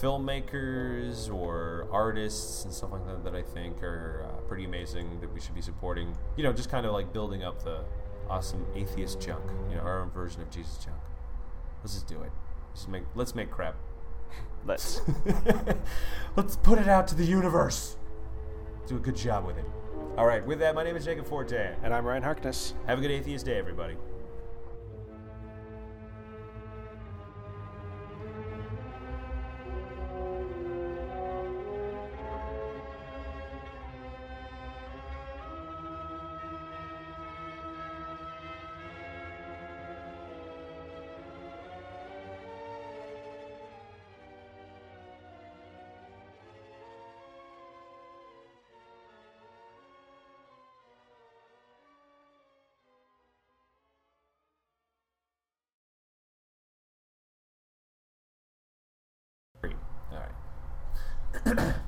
filmmakers or artists and stuff like that that I think are uh, pretty amazing that we should be supporting. You know, just kind of like building up the awesome atheist junk, you know, our own version of Jesus junk. Let's just do it. Let's make, let's make crap. Let's. Let's put it out to the universe. Do a good job with it. All right, with that, my name is Jacob Forte. And I'm Ryan Harkness. Have a good atheist day, everybody.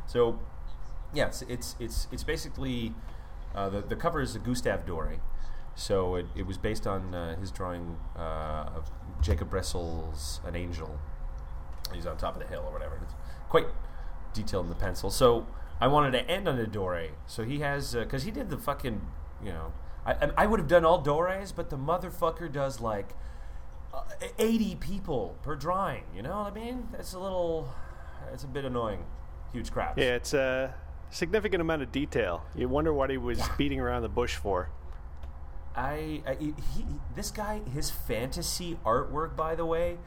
So, yeah, it's it's it's, it's basically uh, the the cover is a Gustave Doré, so it, it was based on uh, his drawing uh, of Jacob Bressel's An Angel. He's on top of the hill or whatever. It's quite detailed in the pencil. So I wanted to end on a Doré. So he has because uh, he did the fucking, you know, I I would have done all Dorés, but the motherfucker does like uh, eighty people per drawing. You know what I mean? That's a little, it's a bit annoying. Huge crowds. Yeah, it's a significant amount of detail. You wonder what he was beating around the bush for. I, I he, he, this guy, his fantasy artwork, by the way,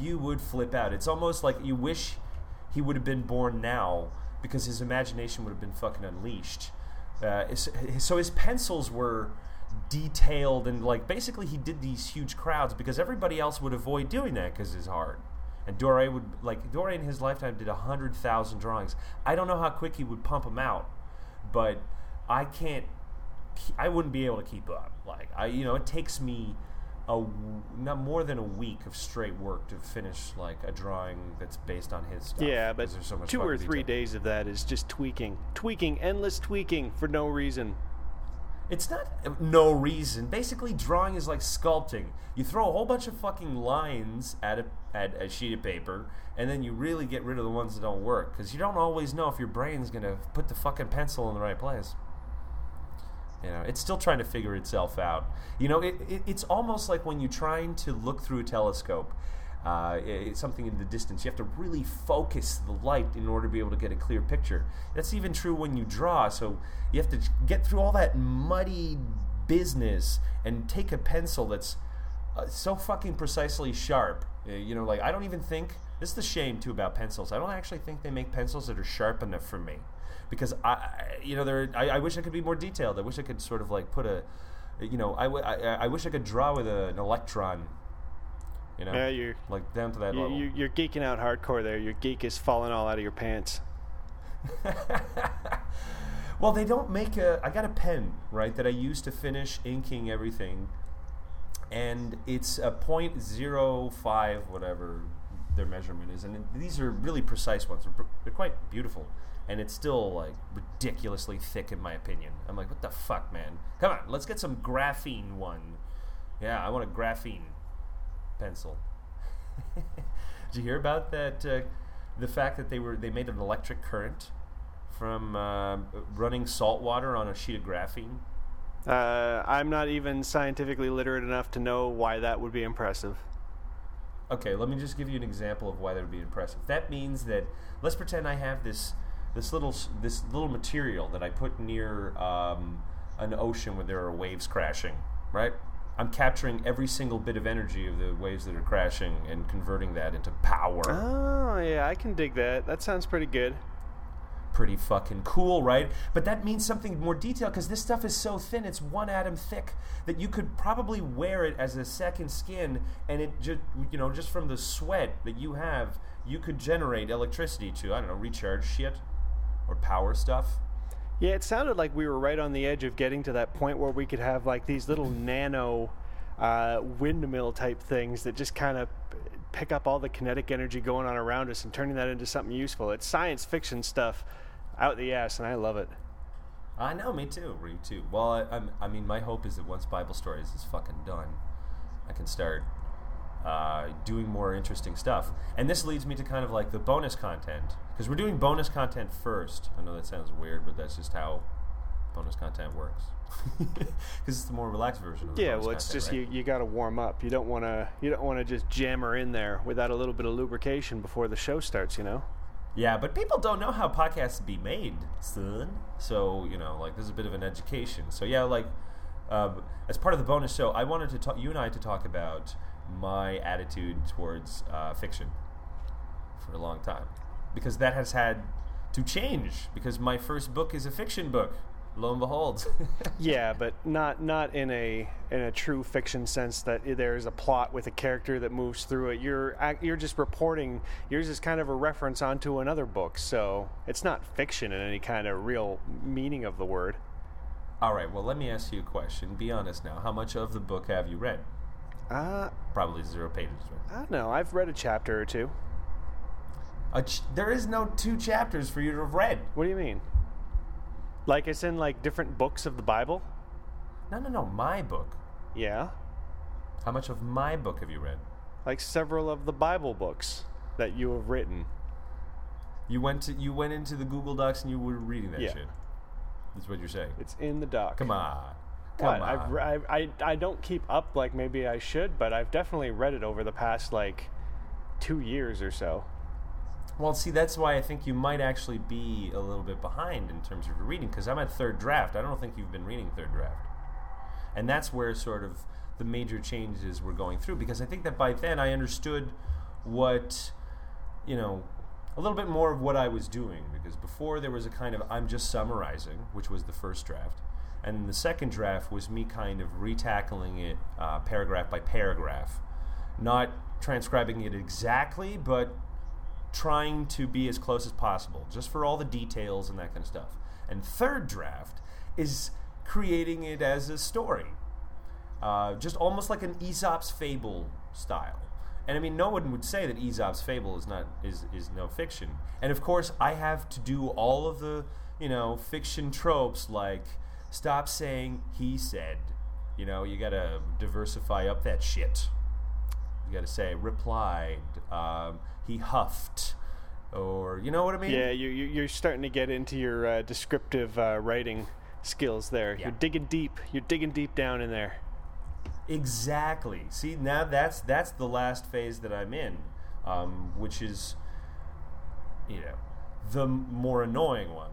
you would flip out. It's almost like you wish he would have been born now because his imagination would have been fucking unleashed. Uh, so his pencils were detailed and like basically he did these huge crowds because everybody else would avoid doing that because it's hard. And Doré would, like, Doré in his lifetime did one hundred thousand drawings. I don't know how quick he would pump them out, but I can't, I wouldn't be able to keep up. Like, I, you know, it takes me a, not more than a week of straight work to finish, like, a drawing that's based on his stuff. Yeah, but so much two or three detail. Days of that is just tweaking. Tweaking, endless tweaking for no reason. It's not no reason. Basically, drawing is like sculpting. You throw a whole bunch of fucking lines at a, at a sheet of paper, and then you really get rid of the ones that don't work, because you don't always know if your brain's going to put the fucking pencil in the right place. You know, it's still trying to figure itself out. You know, it, it it's almost like when you're trying to look through a telescope, uh, it's something in the distance. You have to really focus the light in order to be able to get a clear picture. That's even true when you draw, so you have to get through all that muddy business and take a pencil that's uh, so fucking precisely sharp. Uh, you know, like, I don't even think, this is the shame, too, about pencils. I don't actually think they make pencils that are sharp enough for me. Because, I, you know, there. I, I wish I could be more detailed. I wish I could sort of, like, put a, you know, I, w- I, I wish I could draw with a, an electron. You know, yeah, you're, like down to that you're, level. You're geeking out hardcore there. Your geek is falling all out of your pants. Well, they don't make a... I got a pen, right, that I use to finish inking everything. And it's a point zero five, whatever their measurement is. And these are really precise ones. They're, they're quite beautiful. And it's still, like, ridiculously thick in my opinion. I'm like, what the fuck, man? Come on, let's get some graphene one. Yeah, I want a graphene pencil. Did you hear about that? Uh, the fact that they were they made an electric current from uh, running salt water on a sheet of graphene? Uh, I'm not even scientifically literate enough to know why that would be impressive. Okay, let me just give you an example of why that would be impressive. That means that, let's pretend I have this this little this little material that I put near um, an ocean where there are waves crashing, right? I'm capturing every single bit of energy of the waves that are crashing and converting that into power. Oh, yeah, I can dig that. That sounds pretty good. Pretty fucking cool, right? But that means something more detailed, because this stuff is so thin, it's one atom thick, that you could probably wear it as a second skin, and it just, you know, just from the sweat that you have, you could generate electricity to, I don't know, recharge shit or power stuff. Yeah, it sounded like we were right on the edge of getting to that point where we could have, like, these little nano uh, windmill-type things that just kind of pick up all the kinetic energy going on around us and turning that into something useful. It's science fiction stuff out the ass, and I love it. I know, me too, me too. Well, I, I'm, I mean, my hope is that once Bible Stories is fucking done, I can start uh, doing more interesting stuff. And this leads me to kind of like the bonus content, because we're doing bonus content first. I know that sounds weird, but that's just how bonus content works. Because it's the more relaxed version of the yeah, well, it's content, just right? you, you got to warm up. You don't want to you don't want to just jam her in there without a little bit of lubrication before the show starts, you know? Yeah, but people don't know how podcasts be made, son. So, you know, like, this is a bit of an education. So, yeah, like, um, as part of the bonus show, I wanted to talk, you and I, to talk about my attitude towards uh, fiction for a long time. Because that has had to change, because my first book is a fiction book. Lo and behold. Yeah, but not not in a in a true fiction sense that there is a plot with a character that moves through it. You're you're just reporting. Yours is kind of a reference onto another book, so it's not fiction in any kind of real meaning of the word. All right. Well, let me ask you a question. Be honest now. How much of the book have you read? Uh probably zero pages. Right? I don't know. I've read a chapter or two. A ch- there is no two chapters for you to have read. What do you mean? Like it's in, like, different books of the Bible? No, no, no, my book. Yeah? How much of my book have you read? Like several of the Bible books that you have written. You went to you went into the Google Docs and you were reading that yeah. shit? That's what you're saying? It's in the doc. Come on. Come what? on. I've, I, I, I don't keep up like maybe I should, but I've definitely read it over the past, like, two years or so. Well, see, that's why I think you might actually be a little bit behind in terms of your reading, because I'm at third draft. I don't think you've been reading third draft. And that's where sort of the major changes we're going through, because I think that by then I understood what, you know, a little bit more of what I was doing, because before there was a kind of I'm just summarizing, which was the first draft, and the second draft was me kind of retackling it uh, paragraph by paragraph, not transcribing it exactly, but trying to be as close as possible, just for all the details and that kind of stuff. And third draft is creating it as a story, uh, just almost like an Aesop's fable style. And I mean, no one would say that Aesop's fable is not is is no fiction. And of course, I have to do all of the you know fiction tropes, like stop saying he said. You know, you gotta diversify up that shit. You gotta say replied. Um, He huffed, or you know what I mean? Yeah, you, you, you're starting to get into your uh, descriptive uh, writing skills there. Yeah. You're digging deep. You're digging deep down in there. Exactly. See, now that's that's the last phase that I'm in, um, which is, you know, the more annoying one.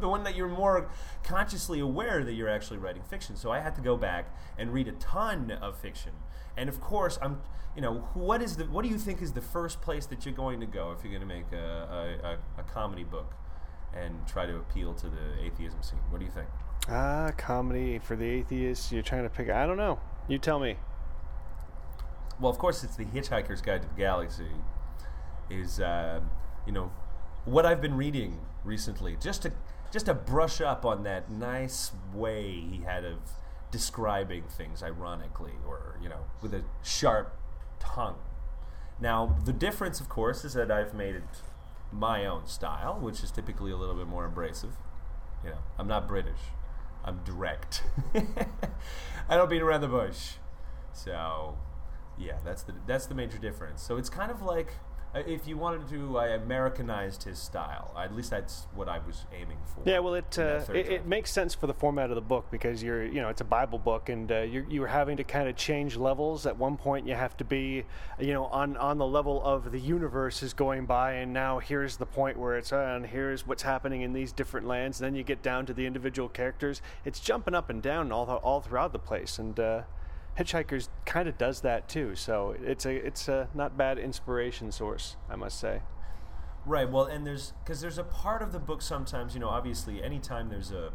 The one that you're more consciously aware that you're actually writing fiction. So I had to go back and read a ton of fiction. And of course, I'm. You know, what is the? What do you think is the first place that you're going to go if you're going to make a, a, a comedy book and try to appeal to the atheism scene? What do you think? Ah, uh, comedy for the atheists. You're trying to pick. I don't know. You tell me. Well, of course, it's The Hitchhiker's Guide to the Galaxy. Is uh, you know what I've been reading recently, just to just to brush up on that nice way he had of describing things ironically, or, you know, with a sharp tongue. Now, the difference, of course, is that I've made it my own style, which is typically a little bit more abrasive. You know, I'm not British. I'm direct. I don't beat around the bush. So, yeah, that's the that's the major difference. So it's kind of like if you wanted to, I Americanized his style. At least that's what I was aiming for. Yeah, well, it uh, it, it makes sense for the format of the book because you're, you know, it's a Bible book, and uh, you you were having to kind of change levels. At one point, you have to be, you know, on, on the level of the universe is going by, and now here's the point where it's on. Uh, here's what's happening in these different lands. And then you get down to the individual characters. It's jumping up and down all th- all throughout the place, and. Uh, Hitchhikers kind of does that too, so it's a it's a not bad inspiration source, I must say. Right. Well, and there's because there's a part of the book sometimes, you know, obviously, anytime there's a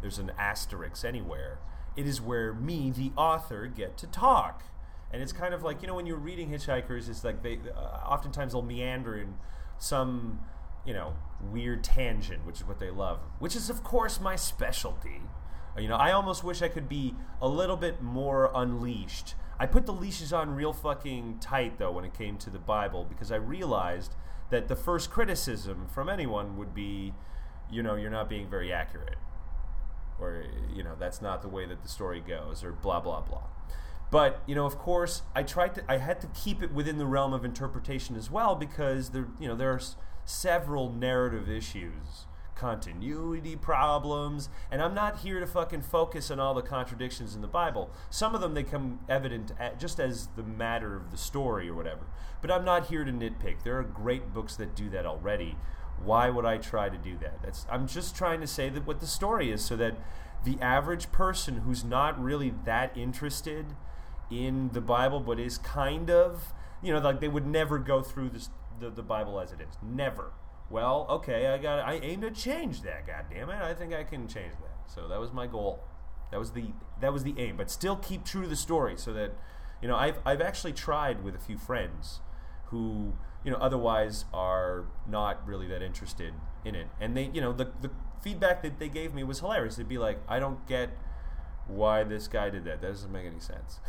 there's an asterisk anywhere, it is where me, the author, get to talk, and it's kind of like, you know, when you're reading Hitchhikers, it's like they uh, oftentimes they'll meander in some, you know, weird tangent, which is what they love, which is of course my specialty. You know, I almost wish I could be a little bit more unleashed. I put the leashes on real fucking tight, though, when it came to the Bible, because I realized that the first criticism from anyone would be, you know, you're not being very accurate. Or, you know, that's not the way that the story goes, or blah, blah, blah. But, you know, of course, I tried to, I had to keep it within the realm of interpretation as well, because, there, you know, there are s- several narrative issues. Continuity problems, and I'm not here to fucking focus on all the contradictions in the Bible. Some of them, they come evident just as the matter of the story or whatever. But I'm not here to nitpick. There are great books that do that already. Why would I try to do that? That's, I'm just trying to say that what the story is so that the average person who's not really that interested in the Bible but is kind of, you know, like they would never go through this, the, the Bible as it is. Never. Well, okay, I got. I aim to change that. God damn it! I think I can change that. So that was my goal. That was the that was the aim. But still keep true to the story, so that, you know, I've I've actually tried with a few friends, who, you know, otherwise are not really that interested in it, and they, you know, the the feedback that they gave me was hilarious. They'd be like, I don't get why this guy did that. That doesn't make any sense.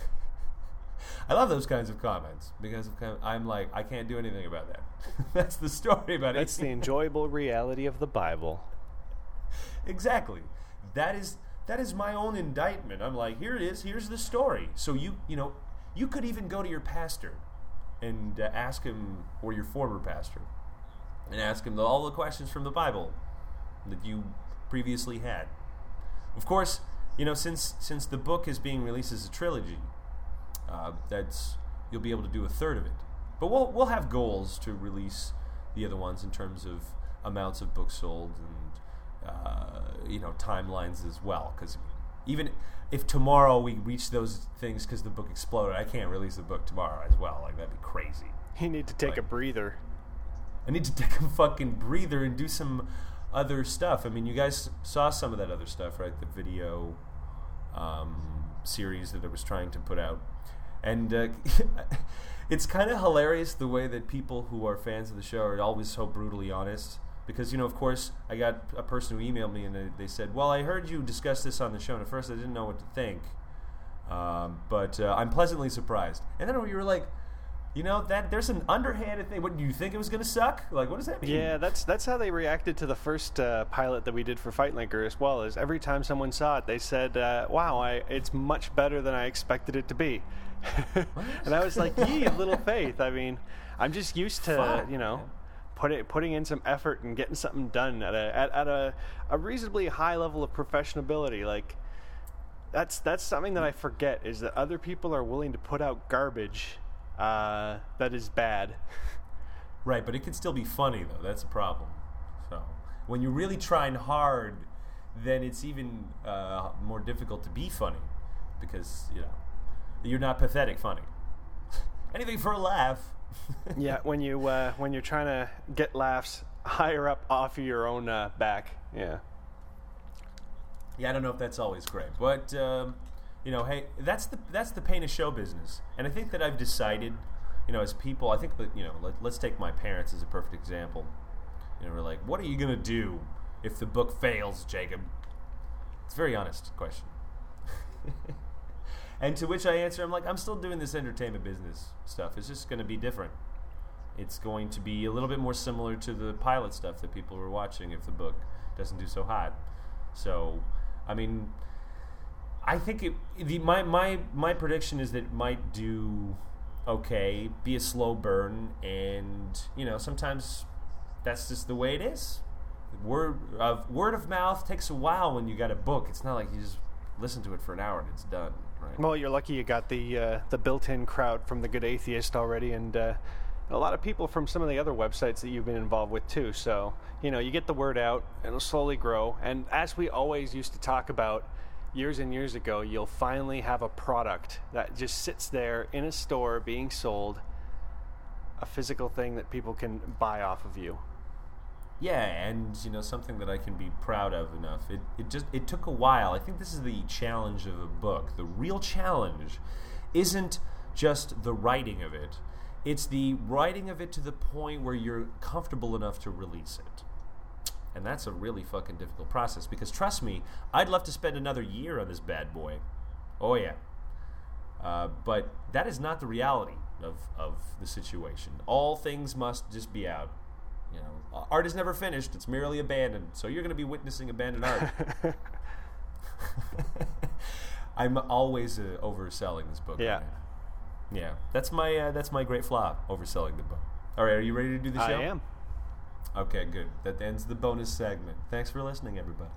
I love those kinds of comments because of com- I'm like, I can't do anything about that. That's the story about it. That's the enjoyable reality of the Bible. Exactly. That is that is my own indictment. I'm like, here it is. Here's the story. So you you know, you could even go to your pastor and uh, ask him, or your former pastor, and ask him the, all the questions from the Bible that you previously had. Of course, you know, since since the book is being released as a trilogy. Uh, that's you'll be able to do a third of it, but we'll we'll have goals to release the other ones in terms of amounts of books sold and uh, you know timelines as well. Because even if tomorrow we reach those things, because the book exploded, I can't release the book tomorrow as well. Like that'd be crazy. You need to take like, a breather. I need to take a fucking breather and do some other stuff. I mean, you guys saw some of that other stuff, right? The video um, series that I was trying to put out. And uh, it's kind of hilarious the way that people who are fans of the show are always so brutally honest. Because, you know, of course, I got a person who emailed me and they, they said, well, I heard you discuss this on the show, and at first I didn't know what to think. Um, but uh, I'm pleasantly surprised. And then we were like, you know, that there's an underhanded thing. What, do you think it was going to suck? Like, what does that mean? Yeah, that's that's how they reacted to the first uh, pilot that we did for Fight Linker as well, is every time someone saw it, they said, uh, wow, I, it's much better than I expected it to be. And I was like, "Ye, little faith." I mean, I'm just used to Fuck, you know, put it, putting in some effort and getting something done at a at, at a, a reasonably high level of professionability. Like that's that's something that I forget is that other people are willing to put out garbage uh, that is bad. Right, but it can still be funny though. That's a problem. So when you're really trying hard, then it's even uh, more difficult to be funny because you know. You're not pathetic funny. Anything for a laugh. Yeah, when you uh, when you're trying to get laughs higher up off of your own uh, back. Yeah. Yeah, I don't know if that's always great, but um, you know, hey, that's the that's the pain of show business, and I think that I've decided, you know, as people, I think, you know, let, let's take my parents as a perfect example. You know, we're like, what are you gonna do if the book fails, Jacob? It's a very honest question. And to which I answer, I'm like, I'm still doing this entertainment business stuff. It's just going to be different. It's going to be a little bit more similar to the pilot stuff that people were watching if the book doesn't do so hot. So, I mean, I think it, the, my my my prediction is that it might do okay, be a slow burn, and, you know, sometimes that's just the way it is. Word of, word of mouth takes a while when you got a book. It's not like you just listen to it for an hour and it's done. Right? Well, you're lucky you got the uh, the built-in crowd from The Good Atheist already, and uh, a lot of people from some of the other websites that you've been involved with too. So, you know, you get the word out, it'll slowly grow. And as we always used to talk about years and years ago, you'll finally have a product that just sits there in a store being sold, a physical thing that people can buy off of you. Yeah, and, you know, something that I can be proud of enough. It it just it took a while. I think this is the challenge of a book. The real challenge isn't just the writing of it. It's the writing of it to the point where you're comfortable enough to release it. And that's a really fucking difficult process, because trust me, I'd love to spend another year on this bad boy. Oh, yeah. Uh, but that is not the reality of, of the situation. All things must just be out. You know, art is never finished. It's merely abandoned. So you're going to be witnessing abandoned art. I'm always uh, overselling this book. Yeah. Right now. Yeah. That's my uh, that's my great flaw, overselling the book. All right, are you ready to do the show? I am. Okay, good. That ends the bonus segment. Thanks for listening, everybody.